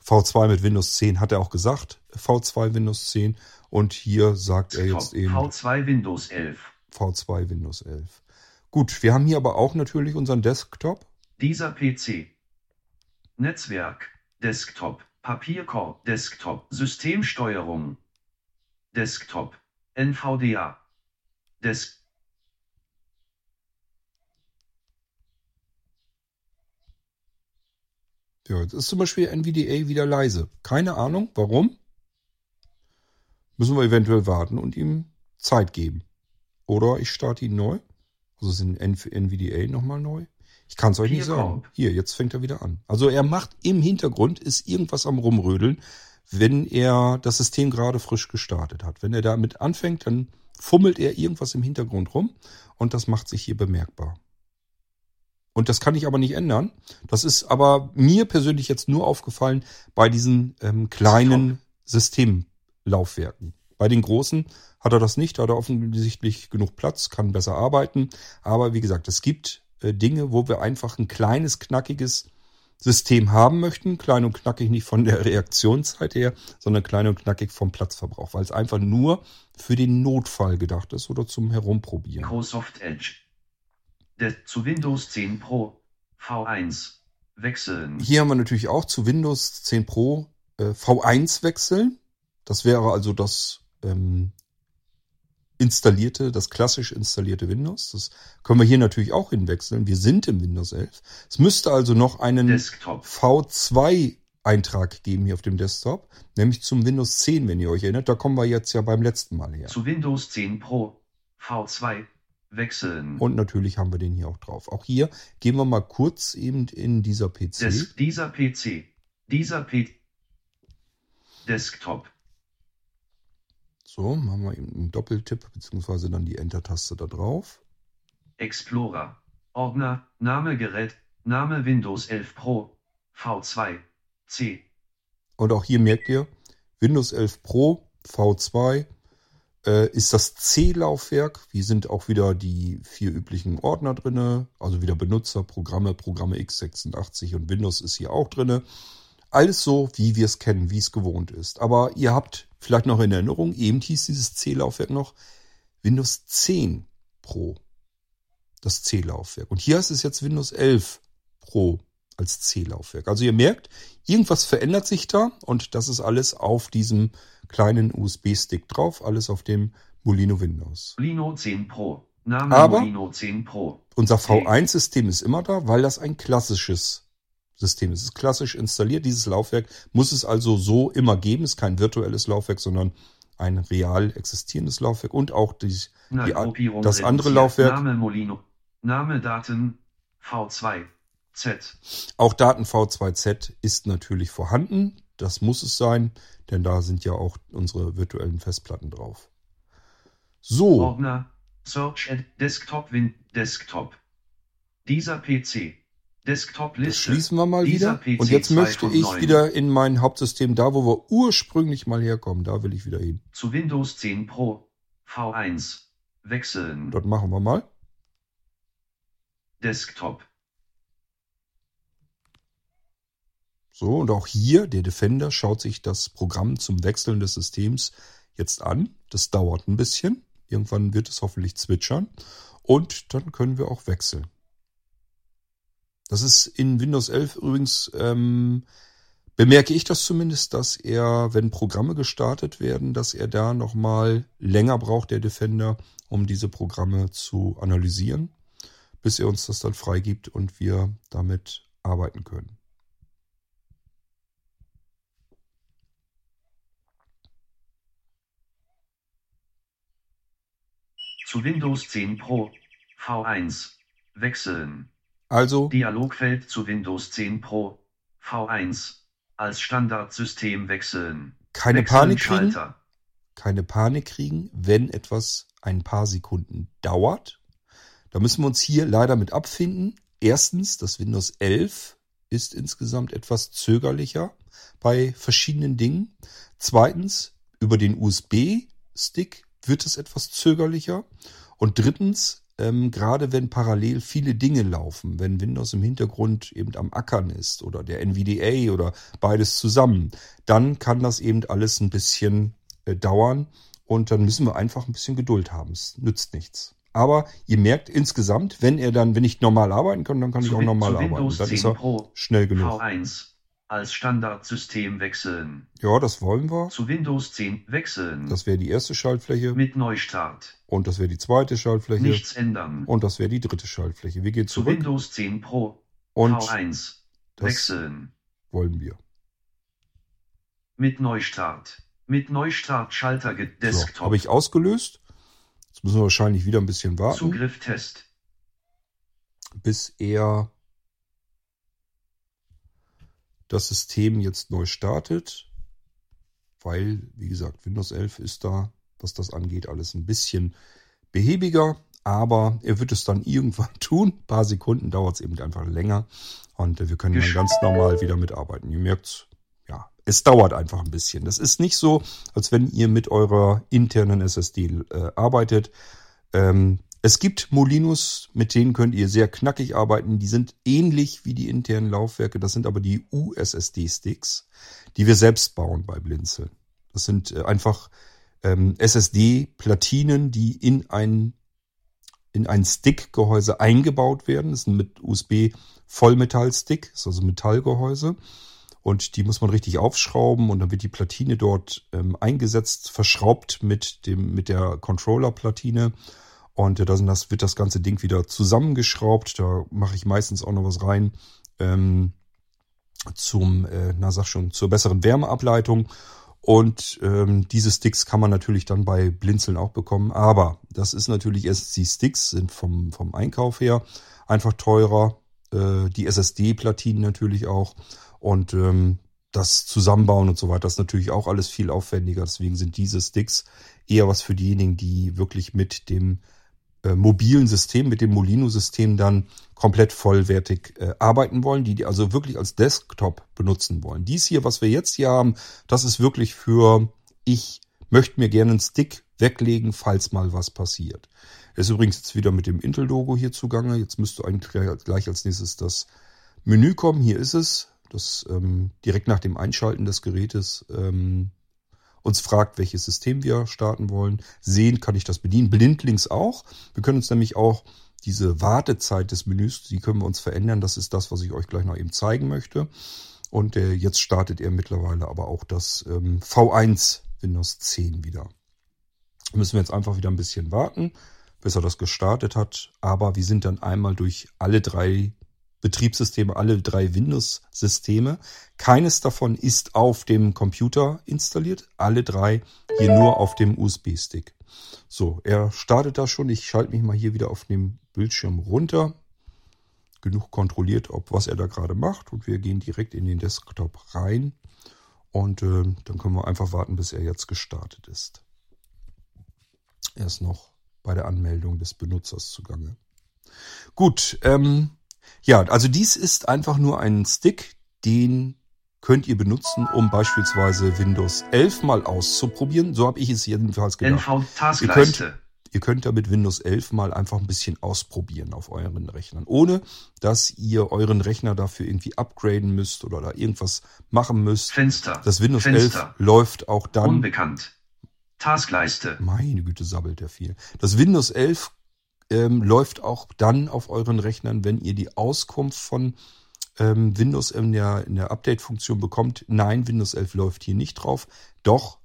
V2 mit Windows 10 hat er auch gesagt, V2 Windows 10. Und hier sagt er jetzt eben V2 Windows 11. V2 Windows 11. Gut, wir haben hier aber auch natürlich unseren Desktop. Dieser PC. Netzwerk, Desktop, Papierkorb, Desktop, Systemsteuerung, Desktop, NVDA, Ja, jetzt ist zum Beispiel NVDA wieder leise. Keine Ahnung, warum. Müssen wir eventuell warten und ihm Zeit geben. Oder ich starte ihn neu. Also sind NVDA nochmal neu. Ich kann es euch nicht sagen. Hier, jetzt fängt er wieder an. Also er macht im Hintergrund, ist irgendwas am Rumrödeln, wenn er das System gerade frisch gestartet hat. Wenn er damit anfängt, dann fummelt er irgendwas im Hintergrund rum und das macht sich hier bemerkbar. Und das kann ich aber nicht ändern. Das ist aber mir persönlich jetzt nur aufgefallen bei diesen kleinen Systemlaufwerken. Bei den großen hat er das nicht, da hat er offensichtlich genug Platz, kann besser arbeiten. Aber wie gesagt, es gibt Dinge, wo wir einfach ein kleines, knackiges System haben möchten. Klein und knackig nicht von der Reaktionszeit her, sondern klein und knackig vom Platzverbrauch, weil es einfach nur für den Notfall gedacht ist oder zum Herumprobieren. Microsoft Edge. Zu Windows 10 Pro V1 wechseln. Hier haben wir natürlich auch zu Windows 10 Pro V1 wechseln. Das wäre also das installierte, das klassisch installierte Windows. Das können wir hier natürlich auch hinwechseln. Wir sind im Windows 11. Es müsste also noch einen Desktop. V2-Eintrag geben hier auf dem Desktop, nämlich zum Windows 10, wenn ihr euch erinnert. Da kommen wir jetzt ja beim letzten Mal her. Zu Windows 10 Pro V2 wechseln. Und natürlich haben wir den hier auch drauf. Auch hier gehen wir mal kurz eben in dieser PC. Desktop. So, machen wir eben einen Doppeltipp, beziehungsweise dann die Enter-Taste da drauf. Explorer, Ordner, Name Gerät, Name Windows 11 Pro, V2, C. Und auch hier merkt ihr, Windows 11 Pro, V2, ist das C-Laufwerk. Hier sind auch wieder die 4 üblichen Ordner drin, also wieder Benutzer, Programme x86 und Windows ist hier auch drin. Alles so, wie wir es kennen, wie es gewohnt ist. Aber ihr habt vielleicht noch in Erinnerung, eben hieß dieses C-Laufwerk noch Windows 10 Pro. Das C-Laufwerk. Und hier heißt es jetzt Windows 11 Pro als C-Laufwerk. Also ihr merkt, irgendwas verändert sich da und das ist alles auf diesem kleinen USB-Stick drauf. Alles auf dem Molino Windows. Molino 10 Pro. Name aber Molino 10 Pro. Unser V1-System ist immer da, weil das ein klassisches System. Es ist klassisch installiert. Dieses Laufwerk muss es also so immer geben. Es ist kein virtuelles Laufwerk, sondern ein real existierendes Laufwerk und auch das andere Laufwerk. Name Molino. Name Daten V2Z. Auch Daten V2Z ist natürlich vorhanden. Das muss es sein, denn da sind ja auch unsere virtuellen Festplatten drauf. So. Ordner, Search and Desktop, Desktop. Dieser PC. Desktop-Liste. Schließen wir mal wieder. Und jetzt möchte ich wieder in mein Hauptsystem, da wo wir ursprünglich mal herkommen, da will ich wieder hin. Zu Windows 10 Pro V1 wechseln. Dort machen wir mal. Desktop. So, und auch hier, der Defender schaut sich das Programm zum Wechseln des Systems jetzt an. Das dauert ein bisschen. Irgendwann wird es hoffentlich zwitschern. Und dann können wir auch wechseln. Das ist in Windows 11 übrigens, bemerke ich das zumindest, dass er, wenn Programme gestartet werden, dass er da nochmal länger braucht, der Defender, um diese Programme zu analysieren, bis er uns das dann freigibt und wir damit arbeiten können. Zu Windows 10 Pro V1 wechseln. Also Dialogfeld zu Windows 10 Pro V1 als Standardsystem wechseln. Keine Panik kriegen, wenn etwas ein paar Sekunden dauert. Da müssen wir uns hier leider mit abfinden. Erstens, das Windows 11 ist insgesamt etwas zögerlicher bei verschiedenen Dingen. Zweitens, über den USB-Stick wird es etwas zögerlicher. Und drittens, gerade wenn parallel viele Dinge laufen, wenn Windows im Hintergrund eben am Ackern ist oder der NVDA oder beides zusammen, dann kann das eben alles ein bisschen dauern und dann müssen wir einfach ein bisschen Geduld haben. Es nützt nichts. Aber ihr merkt insgesamt, wenn ich normal arbeiten kann, dann kann ich auch normal arbeiten. Dann ist er schnell genug. V1 als Standardsystem wechseln. Ja, das wollen wir. Zu Windows 10 wechseln. Das wäre die erste Schaltfläche. Mit Neustart. Und das wäre die zweite Schaltfläche. Nichts ändern. Und das wäre die dritte Schaltfläche. Wir gehen zurück. Zu Windows 10 Pro. Und V1 wechseln. Wollen wir. Mit Neustart. Mit Neustart Schalter Desktop. So, habe ich ausgelöst. Jetzt müssen wir wahrscheinlich wieder ein bisschen warten. Zugriff Test. Bis er das System jetzt neu startet. Weil, wie gesagt, Windows 11 ist da, was das angeht, alles ein bisschen behäbiger. Aber er wird es dann irgendwann tun. Ein paar Sekunden dauert es eben einfach länger. Und wir können dann ganz normal wieder mitarbeiten. Ihr merkt's. Es dauert einfach ein bisschen. Das ist nicht so, als wenn ihr mit eurer internen SSD arbeitet. Es gibt Molinos, mit denen könnt ihr sehr knackig arbeiten. Die sind ähnlich wie die internen Laufwerke. Das sind aber die USSD-Sticks, die wir selbst bauen bei Blindzeln. Das sind einfach SSD-Platinen, die in ein Stick-Gehäuse eingebaut werden. Das ist ein mit USB-Vollmetall-Stick, das ist also Metallgehäuse. Und die muss man richtig aufschrauben und dann wird die Platine dort eingesetzt, verschraubt mit der Controller-Platine. Und wird das ganze Ding wieder zusammengeschraubt. Da mache ich meistens auch noch was rein zur besseren Wärmeableitung. Und diese Sticks kann man natürlich dann bei Blindzeln auch bekommen. Aber das ist natürlich erst, die Sticks sind vom Einkauf her einfach teurer. Die SSD-Platinen natürlich auch. Und das Zusammenbauen und so weiter ist natürlich auch alles viel aufwendiger. Deswegen sind diese Sticks eher was für diejenigen, die wirklich mit dem mobilen System, mit dem Molino-System dann komplett vollwertig arbeiten wollen, die also wirklich als Desktop benutzen wollen. Dies hier, was wir jetzt hier haben, das ist wirklich für, ich möchte mir gerne einen Stick weglegen, falls mal was passiert. Er ist übrigens jetzt wieder mit dem Intel-Logo hier zugange. Jetzt müsste eigentlich gleich als nächstes das Menü kommen. Hier ist es. Das direkt nach dem Einschalten des Gerätes uns fragt, welches System wir starten wollen. Sehen kann ich das bedienen, blindlings auch. Wir können uns nämlich auch diese Wartezeit des Menüs, die können wir uns verändern. Das ist das, was ich euch gleich noch eben zeigen möchte. Und jetzt startet er mittlerweile aber auch das V1 Windows 10 wieder. Da müssen wir jetzt einfach wieder ein bisschen warten, bis er das gestartet hat. Aber wir sind dann einmal durch alle drei Betriebssysteme, alle drei Windows-Systeme. Keines davon ist auf dem Computer installiert. Alle drei hier nur auf dem USB-Stick. So, er startet da schon. Ich schalte mich mal hier wieder auf dem Bildschirm runter. Genug kontrolliert, was er da gerade macht. Und wir gehen direkt in den Desktop rein. Und dann können wir einfach warten, bis er jetzt gestartet ist. Er ist noch bei der Anmeldung des Benutzers zugange. Gut, ja, also dies ist einfach nur ein Stick, den könnt ihr benutzen, um beispielsweise Windows 11 mal auszuprobieren. So habe ich es jedenfalls gedacht. Ihr könnt damit Windows 11 mal einfach ein bisschen ausprobieren auf euren Rechnern, ohne dass ihr euren Rechner dafür irgendwie upgraden müsst oder da irgendwas machen müsst. Das Windows 11 läuft auch dann. Unbekannt. Taskleiste. Meine Güte, sabbelt der viel. Das Windows 11 läuft auch dann auf euren Rechnern, wenn ihr die Auskunft von Windows in der Update-Funktion bekommt. Nein, Windows 11 läuft hier nicht drauf. Doch,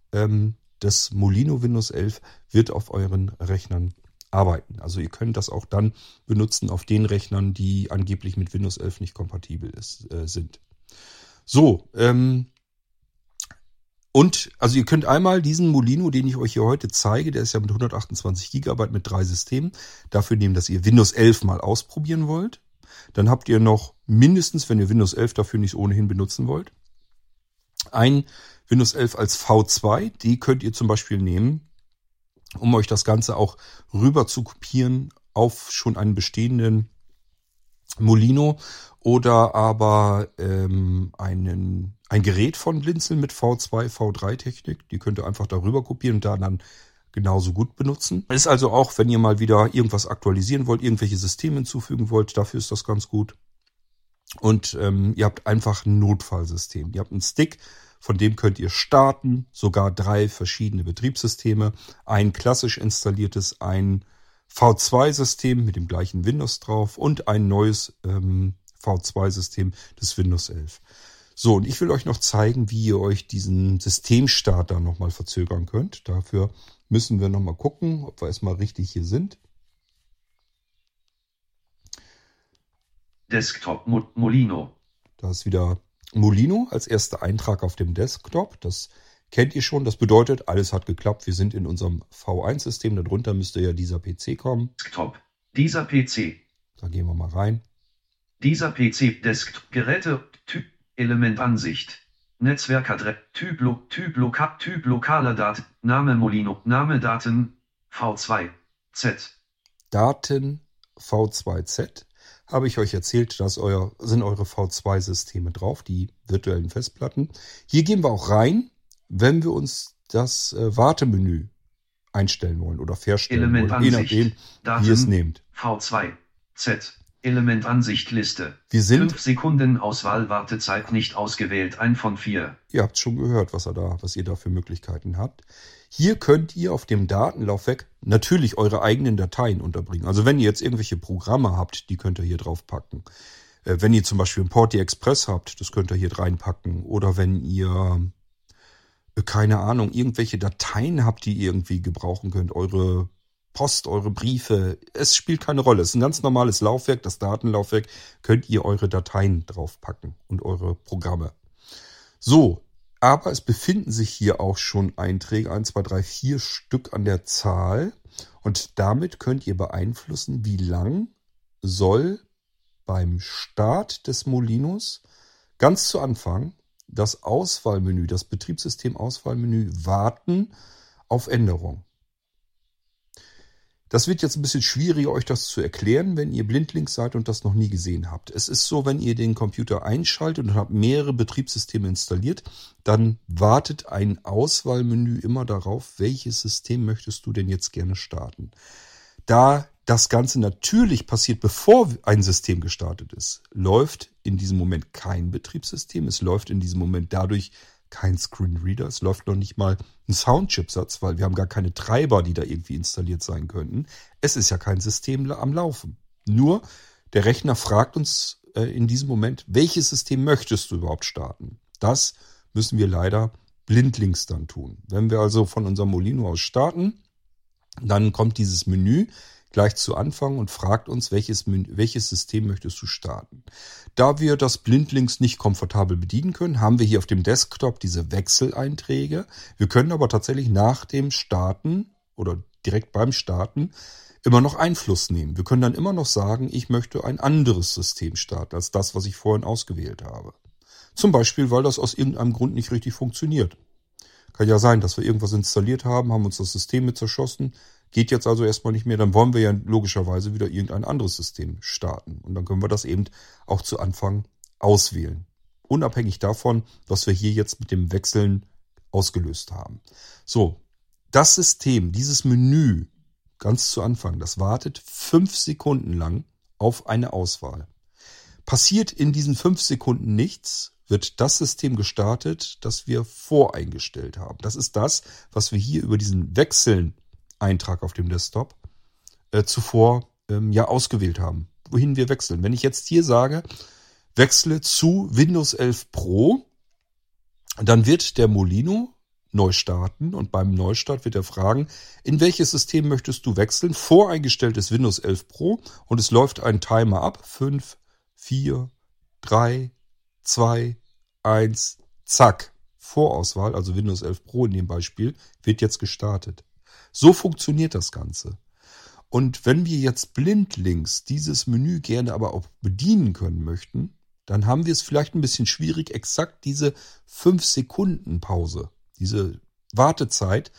das Molino Windows 11 wird auf euren Rechnern arbeiten. Also ihr könnt das auch dann benutzen auf den Rechnern, die angeblich mit Windows 11 nicht kompatibel sind. So, und also ihr könnt einmal diesen Molino, den ich euch hier heute zeige, der ist ja mit 128 GB mit 3 Systemen, dafür nehmen, dass ihr Windows 11 mal ausprobieren wollt. Dann habt ihr noch mindestens, wenn ihr Windows 11 dafür nicht ohnehin benutzen wollt, ein Windows 11 als V2, die könnt ihr zum Beispiel nehmen, um euch das Ganze auch rüber zu kopieren auf schon einen bestehenden Molino oder aber ein Gerät von Blindzeln mit V2, V3-Technik. Die könnt ihr einfach darüber kopieren und da dann genauso gut benutzen. Ist also auch, wenn ihr mal wieder irgendwas aktualisieren wollt, irgendwelche Systeme hinzufügen wollt, dafür ist das ganz gut. Und ihr habt einfach ein Notfallsystem. Ihr habt einen Stick, von dem könnt ihr starten, sogar 3 verschiedene Betriebssysteme. Ein klassisch installiertes, ein V2-System mit dem gleichen Windows drauf und ein neues V2-System des Windows 11. So, und ich will euch noch zeigen, wie ihr euch diesen Systemstart da nochmal verzögern könnt. Dafür müssen wir nochmal gucken, ob wir erstmal richtig hier sind. Desktop Molino. Da ist wieder Molino als erster Eintrag auf dem Desktop. Das kennt ihr schon. Das bedeutet, alles hat geklappt. Wir sind in unserem V1-System. Darunter müsste ja dieser PC kommen. Desktop. Dieser PC. Da gehen wir mal rein. Dieser PC. Desktop. Geräte. Typ. Elementansicht. Netzwerkadresse. Typ lokaler Daten. Name Molino. Name Daten. V2Z. Daten V2Z. Habe ich euch erzählt, dass sind eure V2-Systeme drauf, die virtuellen Festplatten. Hier gehen wir auch rein, wenn wir uns das Wartemenü einstellen wollen oder verstellen wollen, je nachdem, Daten, wie ihr es nehmt. V2Z Elementansichtliste. Wir sind 5 Sekunden Auswahl, Wartezeit nicht ausgewählt, 1 von 4. Ihr habt schon gehört, was ihr da für Möglichkeiten habt. Hier könnt ihr auf dem Datenlaufwerk natürlich eure eigenen Dateien unterbringen. Also wenn ihr jetzt irgendwelche Programme habt, die könnt ihr hier drauf packen. Wenn ihr zum Beispiel einen Porti Express habt, das könnt ihr hier reinpacken. Oder wenn ihr, keine Ahnung, irgendwelche Dateien habt, die ihr irgendwie gebrauchen könnt, eure Post, eure Briefe, es spielt keine Rolle. Es ist ein ganz normales Laufwerk, das Datenlaufwerk, könnt ihr eure Dateien draufpacken und eure Programme. So, aber es befinden sich hier auch schon Einträge, 1, 2, 3, 4 Stück an der Zahl. Und damit könnt ihr beeinflussen, wie lang soll beim Start des Molinos ganz zu Anfang das Auswahlmenü, das Betriebssystem-Auswahlmenü warten auf Änderung. Das wird jetzt ein bisschen schwieriger, euch das zu erklären, wenn ihr blindlings seid und das noch nie gesehen habt. Es ist so, wenn ihr den Computer einschaltet und habt mehrere Betriebssysteme installiert, dann wartet ein Auswahlmenü immer darauf, welches System möchtest du denn jetzt gerne starten. Da das Ganze natürlich passiert, bevor ein System gestartet ist, läuft in diesem Moment kein Betriebssystem. Es läuft in diesem Moment dadurch kein Screenreader, es läuft noch nicht mal ein Soundchipsatz, weil wir haben gar keine Treiber, die da irgendwie installiert sein könnten. Es ist ja kein System am Laufen. Nur der Rechner fragt uns in diesem Moment, welches System möchtest du überhaupt starten? Das müssen wir leider blindlings dann tun. Wenn wir also von unserem Molino aus starten, dann kommt dieses Menü gleich zu Anfang und fragt uns, welches System möchtest du starten. Da wir das blindlings nicht komfortabel bedienen können, haben wir hier auf dem Desktop diese Wechseleinträge. Wir können aber tatsächlich nach dem Starten oder direkt beim Starten immer noch Einfluss nehmen. Wir können dann immer noch sagen, ich möchte ein anderes System starten als das, was ich vorhin ausgewählt habe. Zum Beispiel, weil das aus irgendeinem Grund nicht richtig funktioniert. Kann ja sein, dass wir irgendwas installiert haben, haben uns das System mit zerschossen. Geht jetzt also erstmal nicht mehr, dann wollen wir ja logischerweise wieder irgendein anderes System starten. Und dann können wir das eben auch zu Anfang auswählen. Unabhängig davon, was wir hier jetzt mit dem Wechseln ausgelöst haben. So, das System, dieses Menü, ganz zu Anfang, das wartet 5 Sekunden lang auf eine Auswahl. Passiert in diesen 5 Sekunden nichts, wird das System gestartet, das wir voreingestellt haben. Das ist das, was wir hier über diesen Wechseln Eintrag auf dem Desktop zuvor ausgewählt haben, wohin wir wechseln. Wenn ich jetzt hier sage, wechsle zu Windows 11 Pro, dann wird der Molino neu starten und beim Neustart wird er fragen, in welches System möchtest du wechseln? Voreingestellt ist Windows 11 Pro und es läuft ein Timer ab. 5, 4, 3, 2, 1, zack. Vorauswahl, also Windows 11 Pro in dem Beispiel, wird jetzt gestartet. So funktioniert das Ganze. Und wenn wir jetzt blindlings dieses Menü gerne aber auch bedienen können möchten, dann haben wir es vielleicht ein bisschen schwierig, exakt diese 5 Sekunden Pause, diese Wartezeit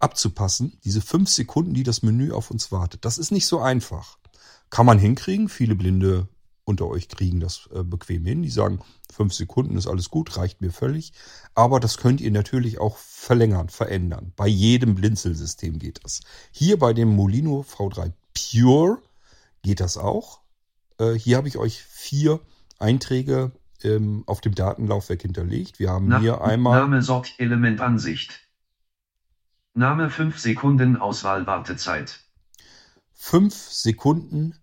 abzupassen. Diese 5 Sekunden, die das Menü auf uns wartet. Das ist nicht so einfach. Kann man hinkriegen. Viele Blinde unter euch kriegen das bequem hin. Die sagen, 5 Sekunden ist alles gut, reicht mir völlig. Aber das könnt ihr natürlich auch verlängern, verändern. Bei jedem Blindzelsystem geht das. Hier bei dem Molino V3 Pure geht das auch. Hier habe ich euch 4 Einträge auf dem Datenlaufwerk hinterlegt. Wir haben hier einmal... Name sorgt Elementansicht. Name 5 Sekunden Auswahl Wartezeit. 5 Sekunden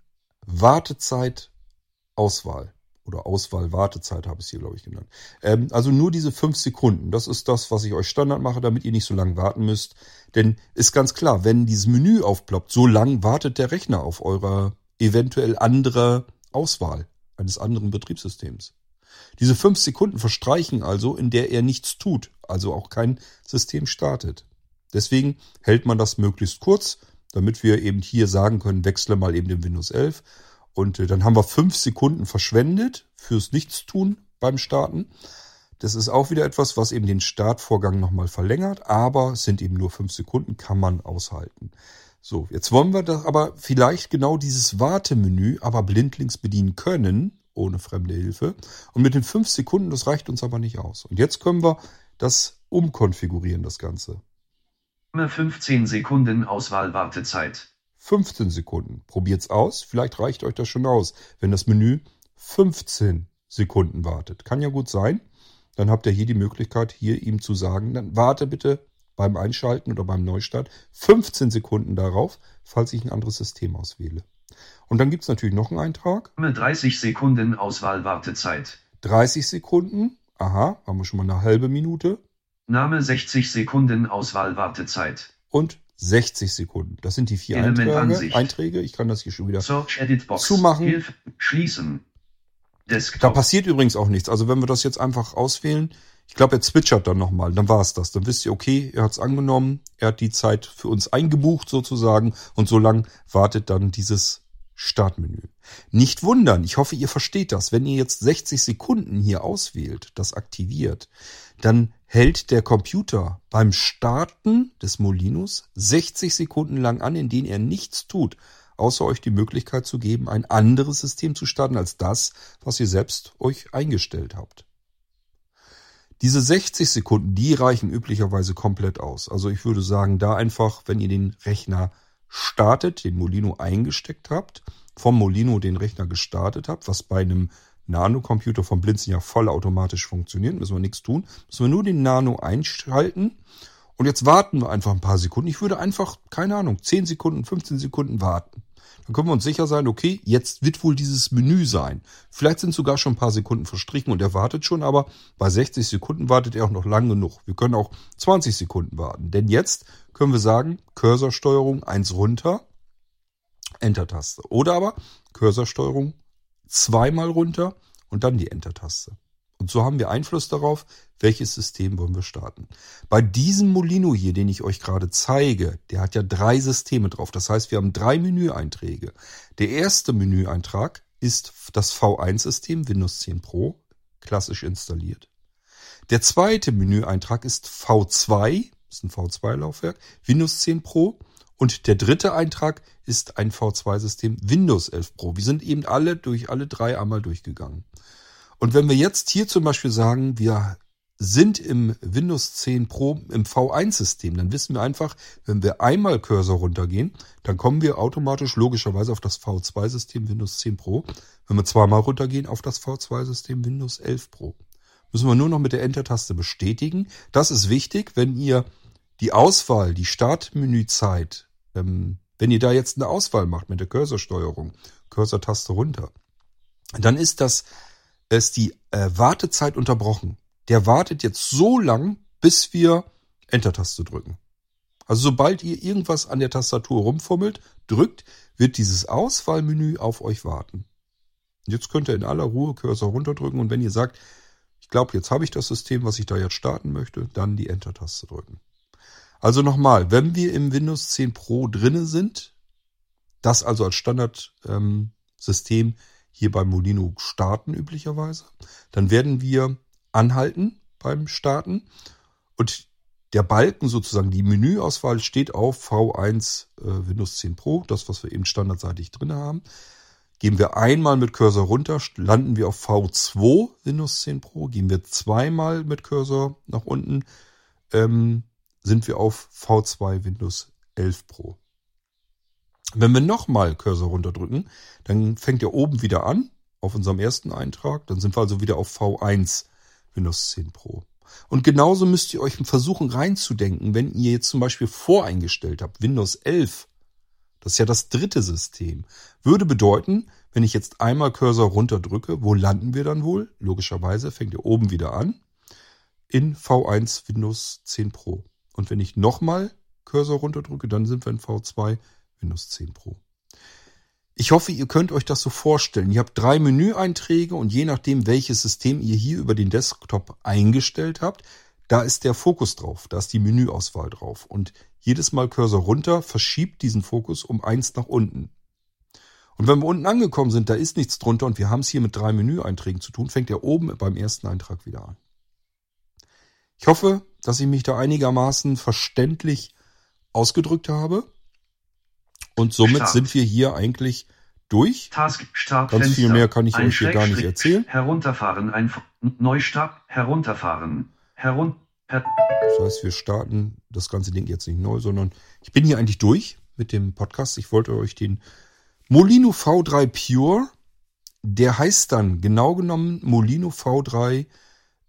Wartezeit Auswahl. Oder Auswahl Wartezeit habe ich es hier, glaube ich, genannt. Also nur diese 5 Sekunden. Das ist das, was ich euch Standard mache, damit ihr nicht so lange warten müsst. Denn ist ganz klar, wenn dieses Menü aufploppt, so lang wartet der Rechner auf eure eventuell andere Auswahl eines anderen Betriebssystems. Diese 5 Sekunden verstreichen also, in der er nichts tut, also auch kein System startet. Deswegen hält man das möglichst kurz, damit wir eben hier sagen können, wechsle mal eben den Windows 11. Und dann haben wir 5 Sekunden verschwendet fürs Nichtstun beim Starten. Das ist auch wieder etwas, was eben den Startvorgang nochmal verlängert, aber es sind eben nur 5 Sekunden, kann man aushalten. So, jetzt wollen wir das aber vielleicht genau dieses Wartemenü aber blindlings bedienen können, ohne fremde Hilfe. Und mit den 5 Sekunden, das reicht uns aber nicht aus. Und jetzt können wir das umkonfigurieren, das Ganze. 15 Sekunden Auswahl Wartezeit. 15 Sekunden. Probiert's aus, vielleicht reicht euch das schon aus, wenn das Menü 15 Sekunden wartet. Kann ja gut sein. Dann habt ihr hier die Möglichkeit, hier ihm zu sagen, dann warte bitte beim Einschalten oder beim Neustart 15 Sekunden darauf, falls ich ein anderes System auswähle. Und dann gibt es natürlich noch einen Eintrag. 30 Sekunden Auswahl Wartezeit. 30 Sekunden. Aha, haben wir schon mal eine halbe Minute. Name 60 Sekunden Auswahl Wartezeit. Und 60 Sekunden. Das sind die 4 Einträge. Ich kann das hier schon wieder Search, Edit, Box, zumachen. Hilf, schließen. Desktop. Da passiert übrigens auch nichts. Also wenn wir das jetzt einfach auswählen... Ich glaube, er zwitschert dann nochmal, dann war es das. Dann wisst ihr, okay, er hat es angenommen, er hat die Zeit für uns eingebucht sozusagen und so lang wartet dann dieses Startmenü. Nicht wundern, ich hoffe, ihr versteht das. Wenn ihr jetzt 60 Sekunden hier auswählt, das aktiviert, dann hält der Computer beim Starten des Molinos 60 Sekunden lang an, in denen er nichts tut, außer euch die Möglichkeit zu geben, ein anderes System zu starten als das, was ihr selbst euch eingestellt habt. Diese 60 Sekunden, die reichen üblicherweise komplett aus. Also ich würde sagen, da einfach, wenn ihr den Rechner startet, den Molino eingesteckt habt, vom Molino den Rechner gestartet habt, was bei einem Nano-Computer vom Blindzeln ja vollautomatisch funktioniert, müssen wir nichts tun, müssen wir nur den Nano einschalten und jetzt warten wir einfach ein paar Sekunden. Ich würde einfach, keine Ahnung, 10 Sekunden, 15 Sekunden warten. Dann können wir uns sicher sein, okay, jetzt wird wohl dieses Menü sein. Vielleicht sind sogar schon ein paar Sekunden verstrichen und er wartet schon, aber bei 60 Sekunden wartet er auch noch lang genug. Wir können auch 20 Sekunden warten, denn jetzt können wir sagen, Cursorsteuerung 1 runter, Enter-Taste. Oder aber Cursorsteuerung 2-mal runter und dann die Enter-Taste. Und so haben wir Einfluss darauf, welches System wollen wir starten. Bei diesem Molino hier, den ich euch gerade zeige, der hat ja 3 Systeme drauf. Das heißt, wir haben 3 Menüeinträge. Der erste Menüeintrag ist das V1-System, Windows 10 Pro, klassisch installiert. Der zweite Menüeintrag ist V2, ist ein V2-Laufwerk, Windows 10 Pro. Und der dritte Eintrag ist ein V2-System, Windows 11 Pro. Wir sind eben alle durch alle 3 einmal durchgegangen. Und wenn wir jetzt hier zum Beispiel sagen, wir sind im Windows 10 Pro im V1-System, dann wissen wir einfach, wenn wir einmal Cursor runtergehen, dann kommen wir automatisch logischerweise auf das V2-System Windows 10 Pro. Wenn wir zweimal runtergehen, auf das V2-System Windows 11 Pro. Müssen wir nur noch mit der Enter-Taste bestätigen. Das ist wichtig, wenn ihr die Auswahl, die Startmenüzeit, wenn ihr da jetzt eine Auswahl macht mit der Cursorsteuerung, Cursor-Taste runter, dann ist die Wartezeit unterbrochen. Der wartet jetzt so lang, bis wir Enter-Taste drücken. Also sobald ihr irgendwas an der Tastatur rumfummelt, drückt, wird dieses Auswahlmenü auf euch warten. Jetzt könnt ihr in aller Ruhe Cursor runterdrücken und wenn ihr sagt, ich glaube, jetzt habe ich das System, was ich da jetzt starten möchte, dann die Enter-Taste drücken. Also nochmal, wenn wir im Windows 10 Pro drinne sind, das also als Standardsystem hier bei Molino starten üblicherweise. Dann werden wir anhalten beim Starten und der Balken sozusagen, die Menüauswahl steht auf V1 Windows 10 Pro, das was wir eben standardseitig drin haben. Gehen wir einmal mit Cursor runter, landen wir auf V2 Windows 10 Pro, gehen wir zweimal mit Cursor nach unten, sind wir auf V2 Windows 11 Pro. Wenn wir nochmal Cursor runterdrücken, dann fängt er oben wieder an, auf unserem ersten Eintrag, dann sind wir also wieder auf V1 Windows 10 Pro. Und genauso müsst ihr euch versuchen reinzudenken, wenn ihr jetzt zum Beispiel voreingestellt habt, Windows 11, das ist ja das dritte System, würde bedeuten, wenn ich jetzt einmal Cursor runterdrücke, wo landen wir dann wohl? Logischerweise fängt ihr oben wieder an, in V1 Windows 10 Pro. Und wenn ich nochmal Cursor runterdrücke, dann sind wir in V2 Windows 10 Pro. Ich hoffe, ihr könnt euch das so vorstellen. Ihr habt 3 Menüeinträge und je nachdem, welches System ihr hier über den Desktop eingestellt habt, da ist der Fokus drauf, da ist die Menüauswahl drauf. Und jedes Mal Cursor runter verschiebt diesen Fokus um 1 nach unten. Und wenn wir unten angekommen sind, da ist nichts drunter und wir haben es hier mit 3 Menüeinträgen zu tun, fängt er oben beim ersten Eintrag wieder an. Ich hoffe, dass ich mich da einigermaßen verständlich ausgedrückt habe. Und somit sind wir hier eigentlich durch. Task, Start, ganz viel mehr kann ich euch hier gar nicht erzählen. Herunterfahren, Neustart, herunterfahren, das heißt, wir starten das ganze Ding jetzt nicht neu, sondern ich bin hier eigentlich durch mit dem Podcast. Ich wollte euch den Molino V3 Pure, der heißt dann genau genommen Molino V3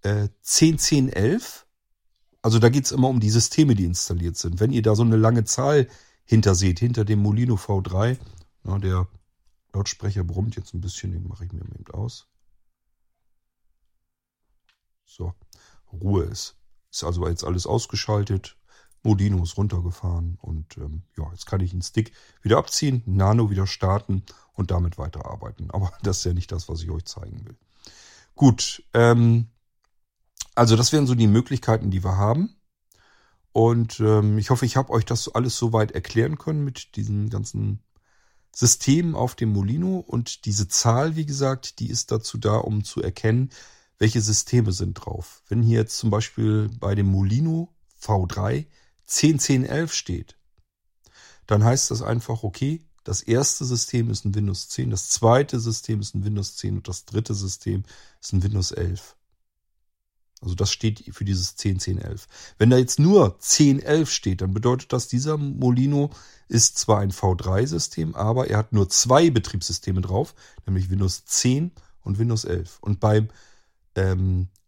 101011. Also da geht es immer um die Systeme, die installiert sind. Wenn ihr da so eine lange Zahl hinterseht, hinter dem Molino V3. Na, der Lautsprecher brummt jetzt ein bisschen, den mache ich mir eben aus. So, Ruhe ist. Ist also jetzt alles ausgeschaltet. Molino ist runtergefahren und ja, jetzt kann ich den Stick wieder abziehen, Nano wieder starten und damit weiterarbeiten. Aber das ist ja nicht das, was ich euch zeigen will. Gut, also das wären so die Möglichkeiten, die wir haben. Und ich hoffe, ich habe euch das alles soweit erklären können mit diesen ganzen Systemen auf dem Molino. Und diese Zahl, wie gesagt, die ist dazu da, um zu erkennen, welche Systeme sind drauf. Wenn hier jetzt zum Beispiel bei dem Molino V3 101011 steht, dann heißt das einfach, okay, das erste System ist ein Windows 10, das zweite System ist ein Windows 10 und das dritte System ist ein Windows 11. Also das steht für dieses 10.10.11. Wenn da jetzt nur 10.11 steht, dann bedeutet das, dieser Molino ist zwar ein V3-System, aber er hat nur 2 Betriebssysteme drauf, nämlich Windows 10 und Windows 11. Und beim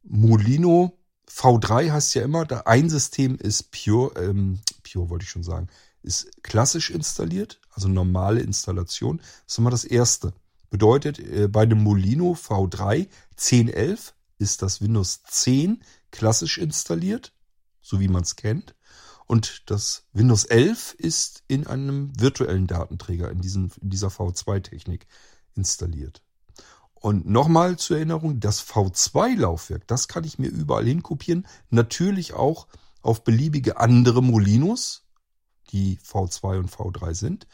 Molino V3 heißt ja immer, da ein System ist Pure wollte ich schon sagen, ist klassisch installiert, also normale Installation. Das ist immer das Erste. Bedeutet, bei dem Molino V3 10.11 ist das Windows 10 klassisch installiert, so wie man es kennt. Und das Windows 11 ist in einem virtuellen Datenträger, in dieser V2-Technik installiert. Und nochmal zur Erinnerung, das V2-Laufwerk, das kann ich mir überall hinkopieren. Natürlich auch auf beliebige andere Molinos, die V2 und V3 sind,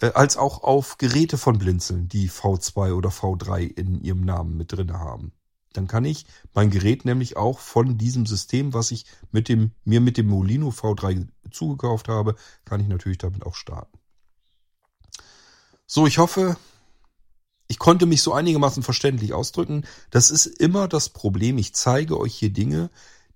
als auch auf Geräte von Blindzeln, die V2 oder V3 in ihrem Namen mit drin haben. Dann kann ich mein Gerät nämlich auch von diesem System, was ich mit dem Molino V3 zugekauft habe, kann ich natürlich damit auch starten. So, ich hoffe, ich konnte mich so einigermaßen verständlich ausdrücken. Das ist immer das Problem. Ich zeige euch hier Dinge,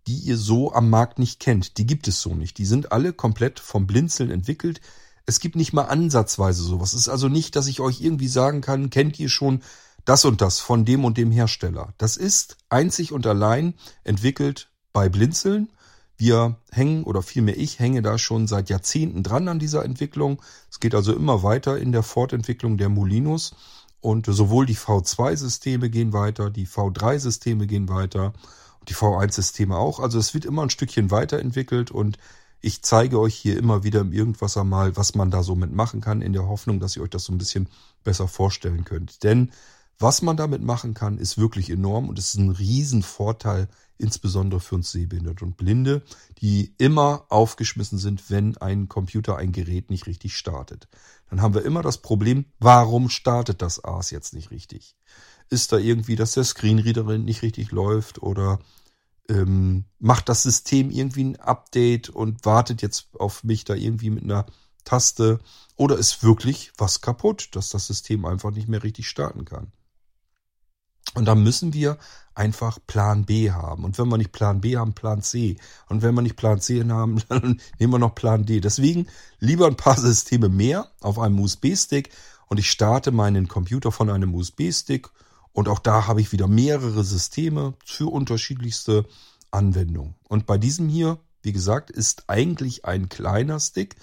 die ihr so am Markt nicht kennt. Die gibt es so nicht. Die sind alle komplett vom Blindzeln entwickelt. Es gibt nicht mal ansatzweise sowas. Es ist also nicht, dass ich euch irgendwie sagen kann, kennt ihr schon das und das von dem und dem Hersteller. Das ist einzig und allein entwickelt bei Blindzeln. Wir hängen, oder vielmehr ich hänge da schon seit Jahrzehnten dran an dieser Entwicklung. Es geht also immer weiter in der Fortentwicklung der Molinos. Und sowohl die V2-Systeme gehen weiter, die V3-Systeme gehen weiter, und die V1-Systeme auch. Also es wird immer ein Stückchen weiterentwickelt und ich zeige euch hier immer wieder im Irgendwasser mal, was man da so mitmachen kann, in der Hoffnung, dass ihr euch das so ein bisschen besser vorstellen könnt. Denn Was man damit machen kann, ist wirklich enorm und ist ein Riesenvorteil, insbesondere für uns Sehbehinderte und Blinde, die immer aufgeschmissen sind, wenn ein Computer ein Gerät nicht richtig startet. Dann haben wir immer das Problem, warum startet das AS jetzt nicht richtig? Ist da irgendwie, dass der Screenreader nicht richtig läuft oder macht das System irgendwie ein Update und wartet jetzt auf mich da irgendwie mit einer Taste oder ist wirklich was kaputt, dass das System einfach nicht mehr richtig starten kann. Und da müssen wir einfach Plan B haben. Und wenn wir nicht Plan B haben, Plan C. Und wenn wir nicht Plan C haben, dann nehmen wir noch Plan D. Deswegen lieber ein paar Systeme mehr auf einem USB-Stick. Und ich starte meinen Computer von einem USB-Stick. Und auch da habe ich wieder mehrere Systeme für unterschiedlichste Anwendungen. Und bei diesem hier, wie gesagt, ist eigentlich ein kleiner Stick.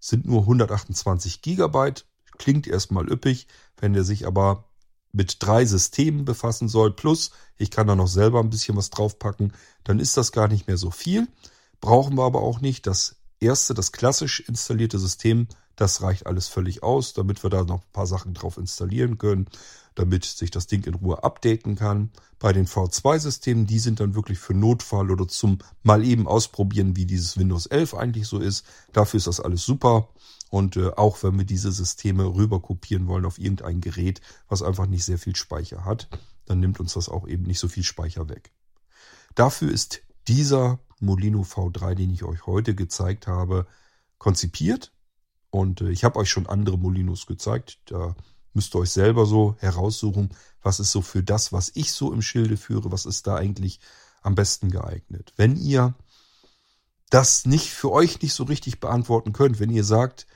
Sind nur 128 GB. Klingt erstmal üppig, wenn der sich aber mit 3 Systemen befassen soll, plus ich kann da noch selber ein bisschen was draufpacken, dann ist das gar nicht mehr so viel. Brauchen wir aber auch nicht. Das erste, das klassisch installierte System, das reicht alles völlig aus, damit wir da noch ein paar Sachen drauf installieren können, damit sich das Ding in Ruhe updaten kann. Bei den V2-Systemen, die sind dann wirklich für Notfall oder zum mal eben ausprobieren, wie dieses Windows 11 eigentlich so ist. Dafür ist das alles super. Und auch wenn wir diese Systeme rüber kopieren wollen auf irgendein Gerät, was einfach nicht sehr viel Speicher hat, dann nimmt uns das auch eben nicht so viel Speicher weg. Dafür ist dieser Molino V3, den ich euch heute gezeigt habe, konzipiert. Und ich habe euch schon andere Molinos gezeigt. Da müsst ihr euch selber so heraussuchen, was ist so für das, was ich so im Schilde führe, was ist da eigentlich am besten geeignet. Wenn ihr das nicht für euch nicht so richtig beantworten könnt, wenn ihr sagt,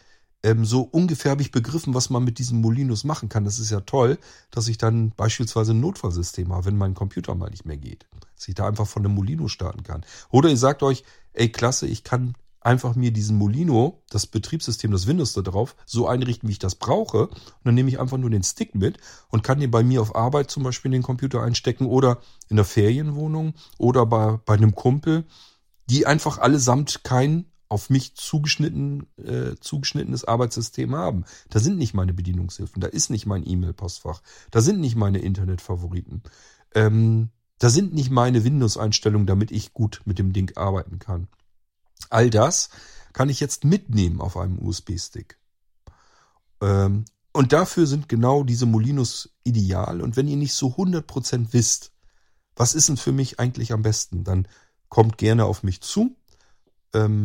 so ungefähr habe ich begriffen, was man mit diesen Molinos machen kann. Das ist ja toll, dass ich dann beispielsweise ein Notfallsystem habe, wenn mein Computer mal nicht mehr geht. Dass ich da einfach von einem Molino starten kann. Oder ihr sagt euch, ey, klasse, ich kann einfach mir diesen Molino, das Betriebssystem, das Windows da drauf, so einrichten, wie ich das brauche. Und dann nehme ich einfach nur den Stick mit und kann den bei mir auf Arbeit zum Beispiel in den Computer einstecken oder in der Ferienwohnung oder bei einem Kumpel, die einfach allesamt kein auf mich zugeschnittenes Arbeitssystem haben. Da sind nicht meine Bedienungshilfen, da ist nicht mein E-Mail-Postfach, da sind nicht meine Internetfavoriten, da sind nicht meine Windows-Einstellungen, damit ich gut mit dem Ding arbeiten kann. All das kann ich jetzt mitnehmen auf einem USB-Stick. Und dafür sind genau diese Molinos ideal. Und wenn ihr nicht so 100% wisst, was ist denn für mich eigentlich am besten, dann kommt gerne auf mich zu.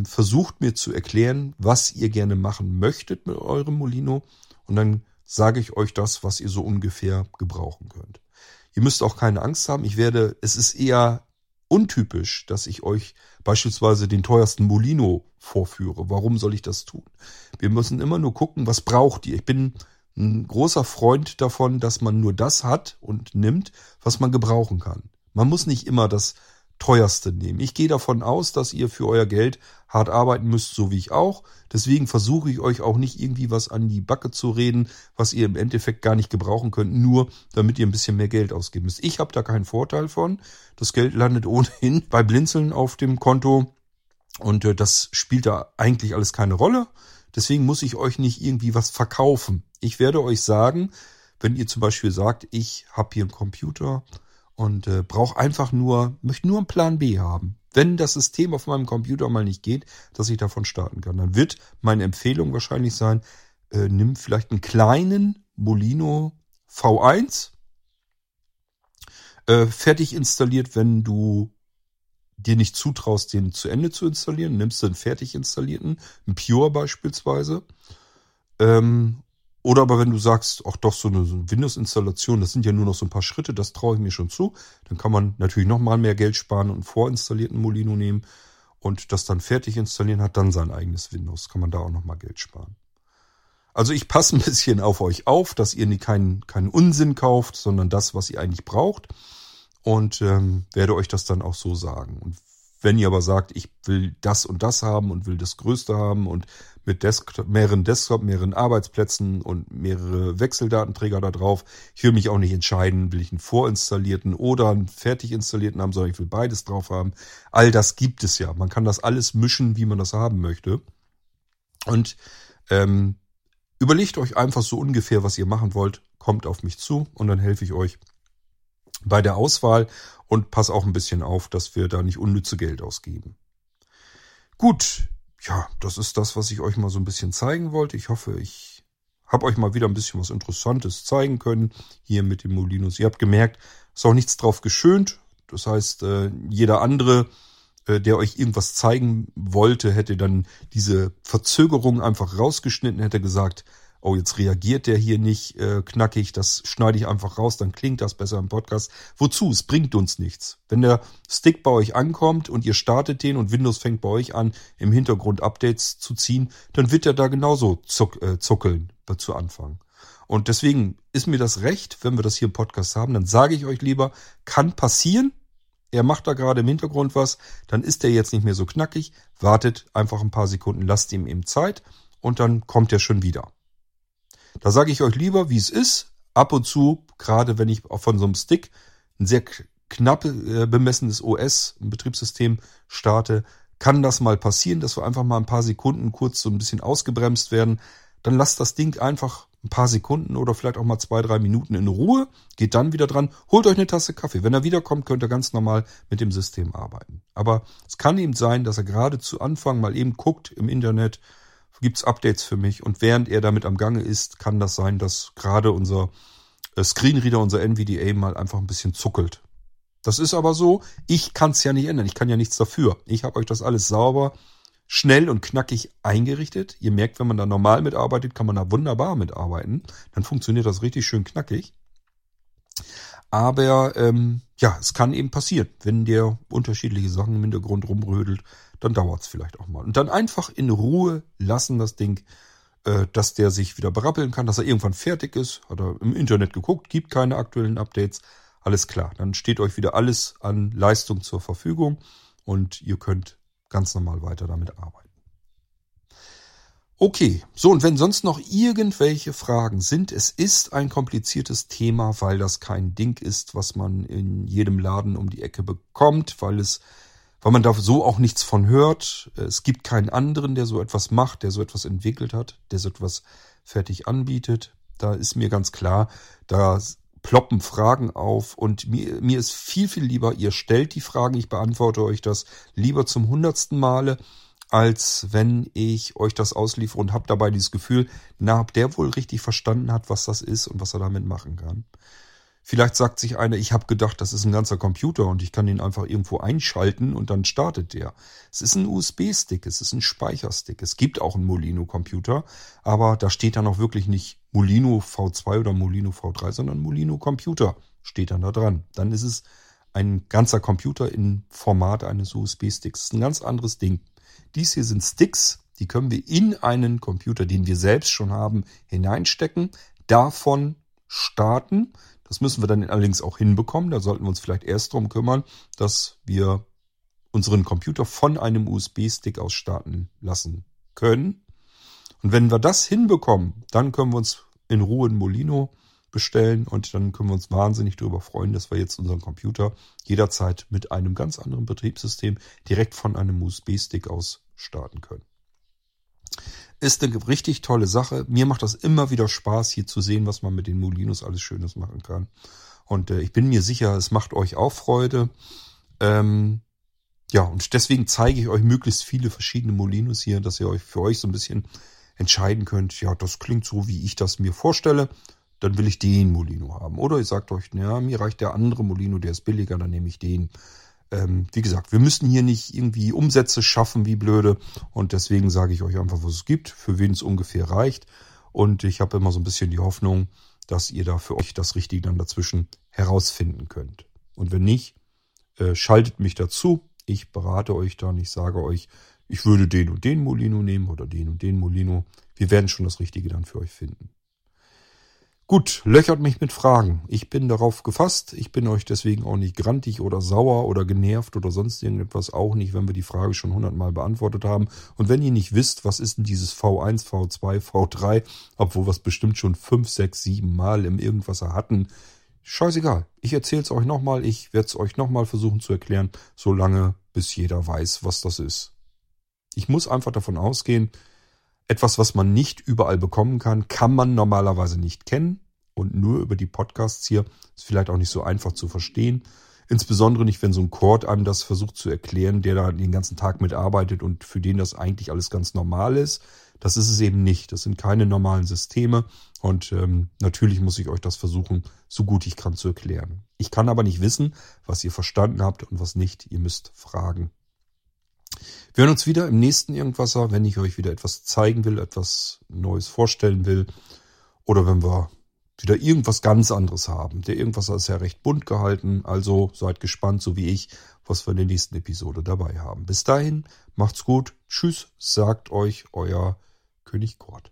Versucht mir zu erklären, was ihr gerne machen möchtet mit eurem Molino. Und dann sage ich euch das, was ihr so ungefähr gebrauchen könnt. Ihr müsst auch keine Angst haben. Es ist eher untypisch, dass ich euch beispielsweise den teuersten Molino vorführe. Warum soll ich das tun? Wir müssen immer nur gucken, was braucht ihr. Ich bin ein großer Freund davon, dass man nur das hat und nimmt, was man gebrauchen kann. Man muss nicht immer das teuerste nehmen. Ich gehe davon aus, dass ihr für euer Geld hart arbeiten müsst, so wie ich auch. Deswegen versuche ich euch auch nicht irgendwie was an die Backe zu reden, was ihr im Endeffekt gar nicht gebrauchen könnt, nur damit ihr ein bisschen mehr Geld ausgeben müsst. Ich habe da keinen Vorteil von. Das Geld landet ohnehin bei Blindzeln auf dem Konto und das spielt da eigentlich alles keine Rolle. Deswegen muss ich euch nicht irgendwie was verkaufen. Ich werde euch sagen, wenn ihr zum Beispiel sagt, ich habe hier einen Computer und möchte nur einen Plan B haben. Wenn das System auf meinem Computer mal nicht geht, dass ich davon starten kann, dann wird meine Empfehlung wahrscheinlich sein, nimm vielleicht einen kleinen Molino V1, fertig installiert, wenn du dir nicht zutraust, den zu Ende zu installieren, nimmst du einen fertig installierten, einen Pure beispielsweise, oder aber wenn du sagst, ach doch, so eine Windows-Installation, das sind ja nur noch so ein paar Schritte, das traue ich mir schon zu, dann kann man natürlich nochmal mehr Geld sparen und einen vorinstallierten Molino nehmen und das dann fertig installieren, hat dann sein eigenes Windows. Kann man da auch nochmal Geld sparen. Also ich passe ein bisschen auf euch auf, dass ihr keinen Unsinn kauft, sondern das, was ihr eigentlich braucht und werde euch das dann auch so sagen. Und wenn ihr aber sagt, ich will das und das haben und will das Größte haben und mit mehreren Desktop, mehreren Arbeitsplätzen und mehrere Wechseldatenträger da drauf, ich will mich auch nicht entscheiden, will ich einen vorinstallierten oder einen fertig installierten haben, sondern ich will beides drauf haben. All das gibt es ja. Man kann das alles mischen, wie man das haben möchte. Und überlegt euch einfach so ungefähr, was ihr machen wollt. kommt auf mich zu und dann helfe ich euch bei der Auswahl und pass auch ein bisschen auf, dass wir da nicht unnütze Geld ausgeben. Gut, ja, das ist das, was ich euch mal so ein bisschen zeigen wollte. Ich hoffe, ich habe euch mal wieder ein bisschen was Interessantes zeigen können hier mit dem Molinos. Ihr habt gemerkt, ist auch nichts drauf geschönt. Das heißt, jeder andere, der euch irgendwas zeigen wollte, hätte dann diese Verzögerung einfach rausgeschnitten, hätte gesagt, oh, jetzt reagiert der hier nicht knackig, das schneide ich einfach raus, dann klingt das besser im Podcast. Wozu? Es bringt uns nichts. Wenn der Stick bei euch ankommt und ihr startet den und Windows fängt bei euch an, im Hintergrund Updates zu ziehen, dann wird er da genauso zuckeln zu Anfang. Und deswegen ist mir das recht, wenn wir das hier im Podcast haben, dann sage ich euch lieber, kann passieren, er macht da gerade im Hintergrund was, dann ist der jetzt nicht mehr so knackig, wartet einfach ein paar Sekunden, lasst ihm eben Zeit und dann kommt er schon wieder. Da sage ich euch lieber, wie es ist. Ab und zu, gerade wenn ich von so einem Stick ein sehr knapp bemessenes OS, ein Betriebssystem starte, kann das mal passieren, dass wir einfach mal ein paar Sekunden kurz so ein bisschen ausgebremst werden. Dann lasst das Ding einfach ein paar Sekunden oder vielleicht auch mal 2-3 Minuten in Ruhe. Geht dann wieder dran, holt euch eine Tasse Kaffee. Wenn er wiederkommt, könnt ihr ganz normal mit dem System arbeiten. Aber es kann eben sein, dass er gerade zu Anfang mal eben guckt im Internet, gibt es Updates für mich. Und während er damit am Gange ist, kann das sein, dass gerade unser Screenreader, unser NVDA mal einfach ein bisschen zuckelt. Das ist aber so, ich kann es ja nicht ändern. Ich kann ja nichts dafür. Ich habe euch das alles sauber, schnell und knackig eingerichtet. Ihr merkt, wenn man da normal mitarbeitet, kann man da wunderbar mitarbeiten. Dann funktioniert das richtig schön knackig. Aber ja, es kann eben passieren, wenn der unterschiedliche Sachen im Hintergrund rumrödelt, dann dauert es vielleicht auch mal. Und dann einfach in Ruhe lassen das Ding, dass der sich wieder berappeln kann, dass er irgendwann fertig ist. Hat er im Internet geguckt, gibt keine aktuellen Updates, alles klar. Dann steht euch wieder alles an Leistung zur Verfügung und ihr könnt ganz normal weiter damit arbeiten. Okay, so, und wenn sonst noch irgendwelche Fragen sind, es ist ein kompliziertes Thema, weil das kein Ding ist, was man in jedem Laden um die Ecke bekommt, weil man da so auch nichts von hört. Es gibt keinen anderen, der so etwas macht, der so etwas entwickelt hat, der so etwas fertig anbietet. Da ist mir ganz klar, da ploppen Fragen auf und mir ist viel, viel lieber, ihr stellt die Fragen, ich beantworte euch das lieber zum 100. Male, als wenn ich euch das ausliefere und habe dabei dieses Gefühl, na, ob der wohl richtig verstanden hat, was das ist und was er damit machen kann. Vielleicht sagt sich einer, ich habe gedacht, das ist ein ganzer Computer und ich kann den einfach irgendwo einschalten und dann startet der. Es ist ein USB-Stick, es ist ein Speicherstick. Es gibt auch einen Molino-Computer, aber da steht dann auch wirklich nicht Molino V2 oder Molino V3, sondern Molino-Computer steht dann da dran. Dann ist es ein ganzer Computer im Format eines USB-Sticks. Das ist ein ganz anderes Ding. Dies hier sind Sticks, die können wir in einen Computer, den wir selbst schon haben, hineinstecken, davon starten. Das müssen wir dann allerdings auch hinbekommen. Da sollten wir uns vielleicht erst darum kümmern, dass wir unseren Computer von einem USB-Stick aus starten lassen können. Und wenn wir das hinbekommen, dann können wir uns in Ruhe ein Molino bestellen und dann können wir uns wahnsinnig darüber freuen, dass wir jetzt unseren Computer jederzeit mit einem ganz anderen Betriebssystem direkt von einem USB-Stick aus starten können. Ist eine richtig tolle Sache. Mir macht das immer wieder Spaß, hier zu sehen, was man mit den Molinos alles Schönes machen kann. Und ich bin mir sicher, es macht euch auch Freude. Ja, und deswegen zeige ich euch möglichst viele verschiedene Molinos hier, dass ihr euch für euch so ein bisschen entscheiden könnt, ja, das klingt so, wie ich das mir vorstelle. Dann will ich den Molino haben. Oder ihr sagt euch, naja, mir reicht der andere Molino, der ist billiger, dann nehme ich den. Wie gesagt, wir müssen hier nicht irgendwie Umsätze schaffen wie blöde. Und deswegen sage ich euch einfach, was es gibt, für wen es ungefähr reicht. Und ich habe immer so ein bisschen die Hoffnung, dass ihr da für euch das Richtige dann dazwischen herausfinden könnt. Und wenn nicht, schaltet mich dazu. Ich berate euch dann, ich sage euch, ich würde den und den Molino nehmen oder den und den Molino. Wir werden schon das Richtige dann für euch finden. Gut, löchert mich mit Fragen. Ich bin darauf gefasst. Ich bin euch deswegen auch nicht grantig oder sauer oder genervt oder sonst irgendetwas. Auch nicht, wenn wir die Frage schon 100-mal beantwortet haben. Und wenn ihr nicht wisst, was ist denn dieses V1, V2, V3, obwohl wir es bestimmt schon 5, 6, 7-mal im Irgendwasser hatten. Scheißegal. Ich erzähle es euch nochmal. Ich werde es euch nochmal versuchen zu erklären, solange bis jeder weiß, was das ist. Ich muss einfach davon ausgehen, etwas, was man nicht überall bekommen kann, kann man normalerweise nicht kennen. und nur über die Podcasts hier. Ist vielleicht auch nicht so einfach zu verstehen. Insbesondere nicht, wenn so ein Cord einem das versucht zu erklären, der da den ganzen Tag mitarbeitet und für den das eigentlich alles ganz normal ist. Das ist es eben nicht. Das sind keine normalen Systeme. Und natürlich muss ich euch das versuchen, so gut ich kann zu erklären. Ich kann aber nicht wissen, was ihr verstanden habt und was nicht. Ihr müsst fragen. Wir hören uns wieder im nächsten Irgendwasser, wenn ich euch wieder etwas zeigen will, etwas Neues vorstellen will. Oder wenn wir wieder irgendwas ganz anderes haben. Der Irgendwasser ist ja recht bunt gehalten, also seid gespannt, so wie ich, was wir in der nächsten Episode dabei haben. Bis dahin, macht's gut, tschüss, sagt euch euer König Kurt.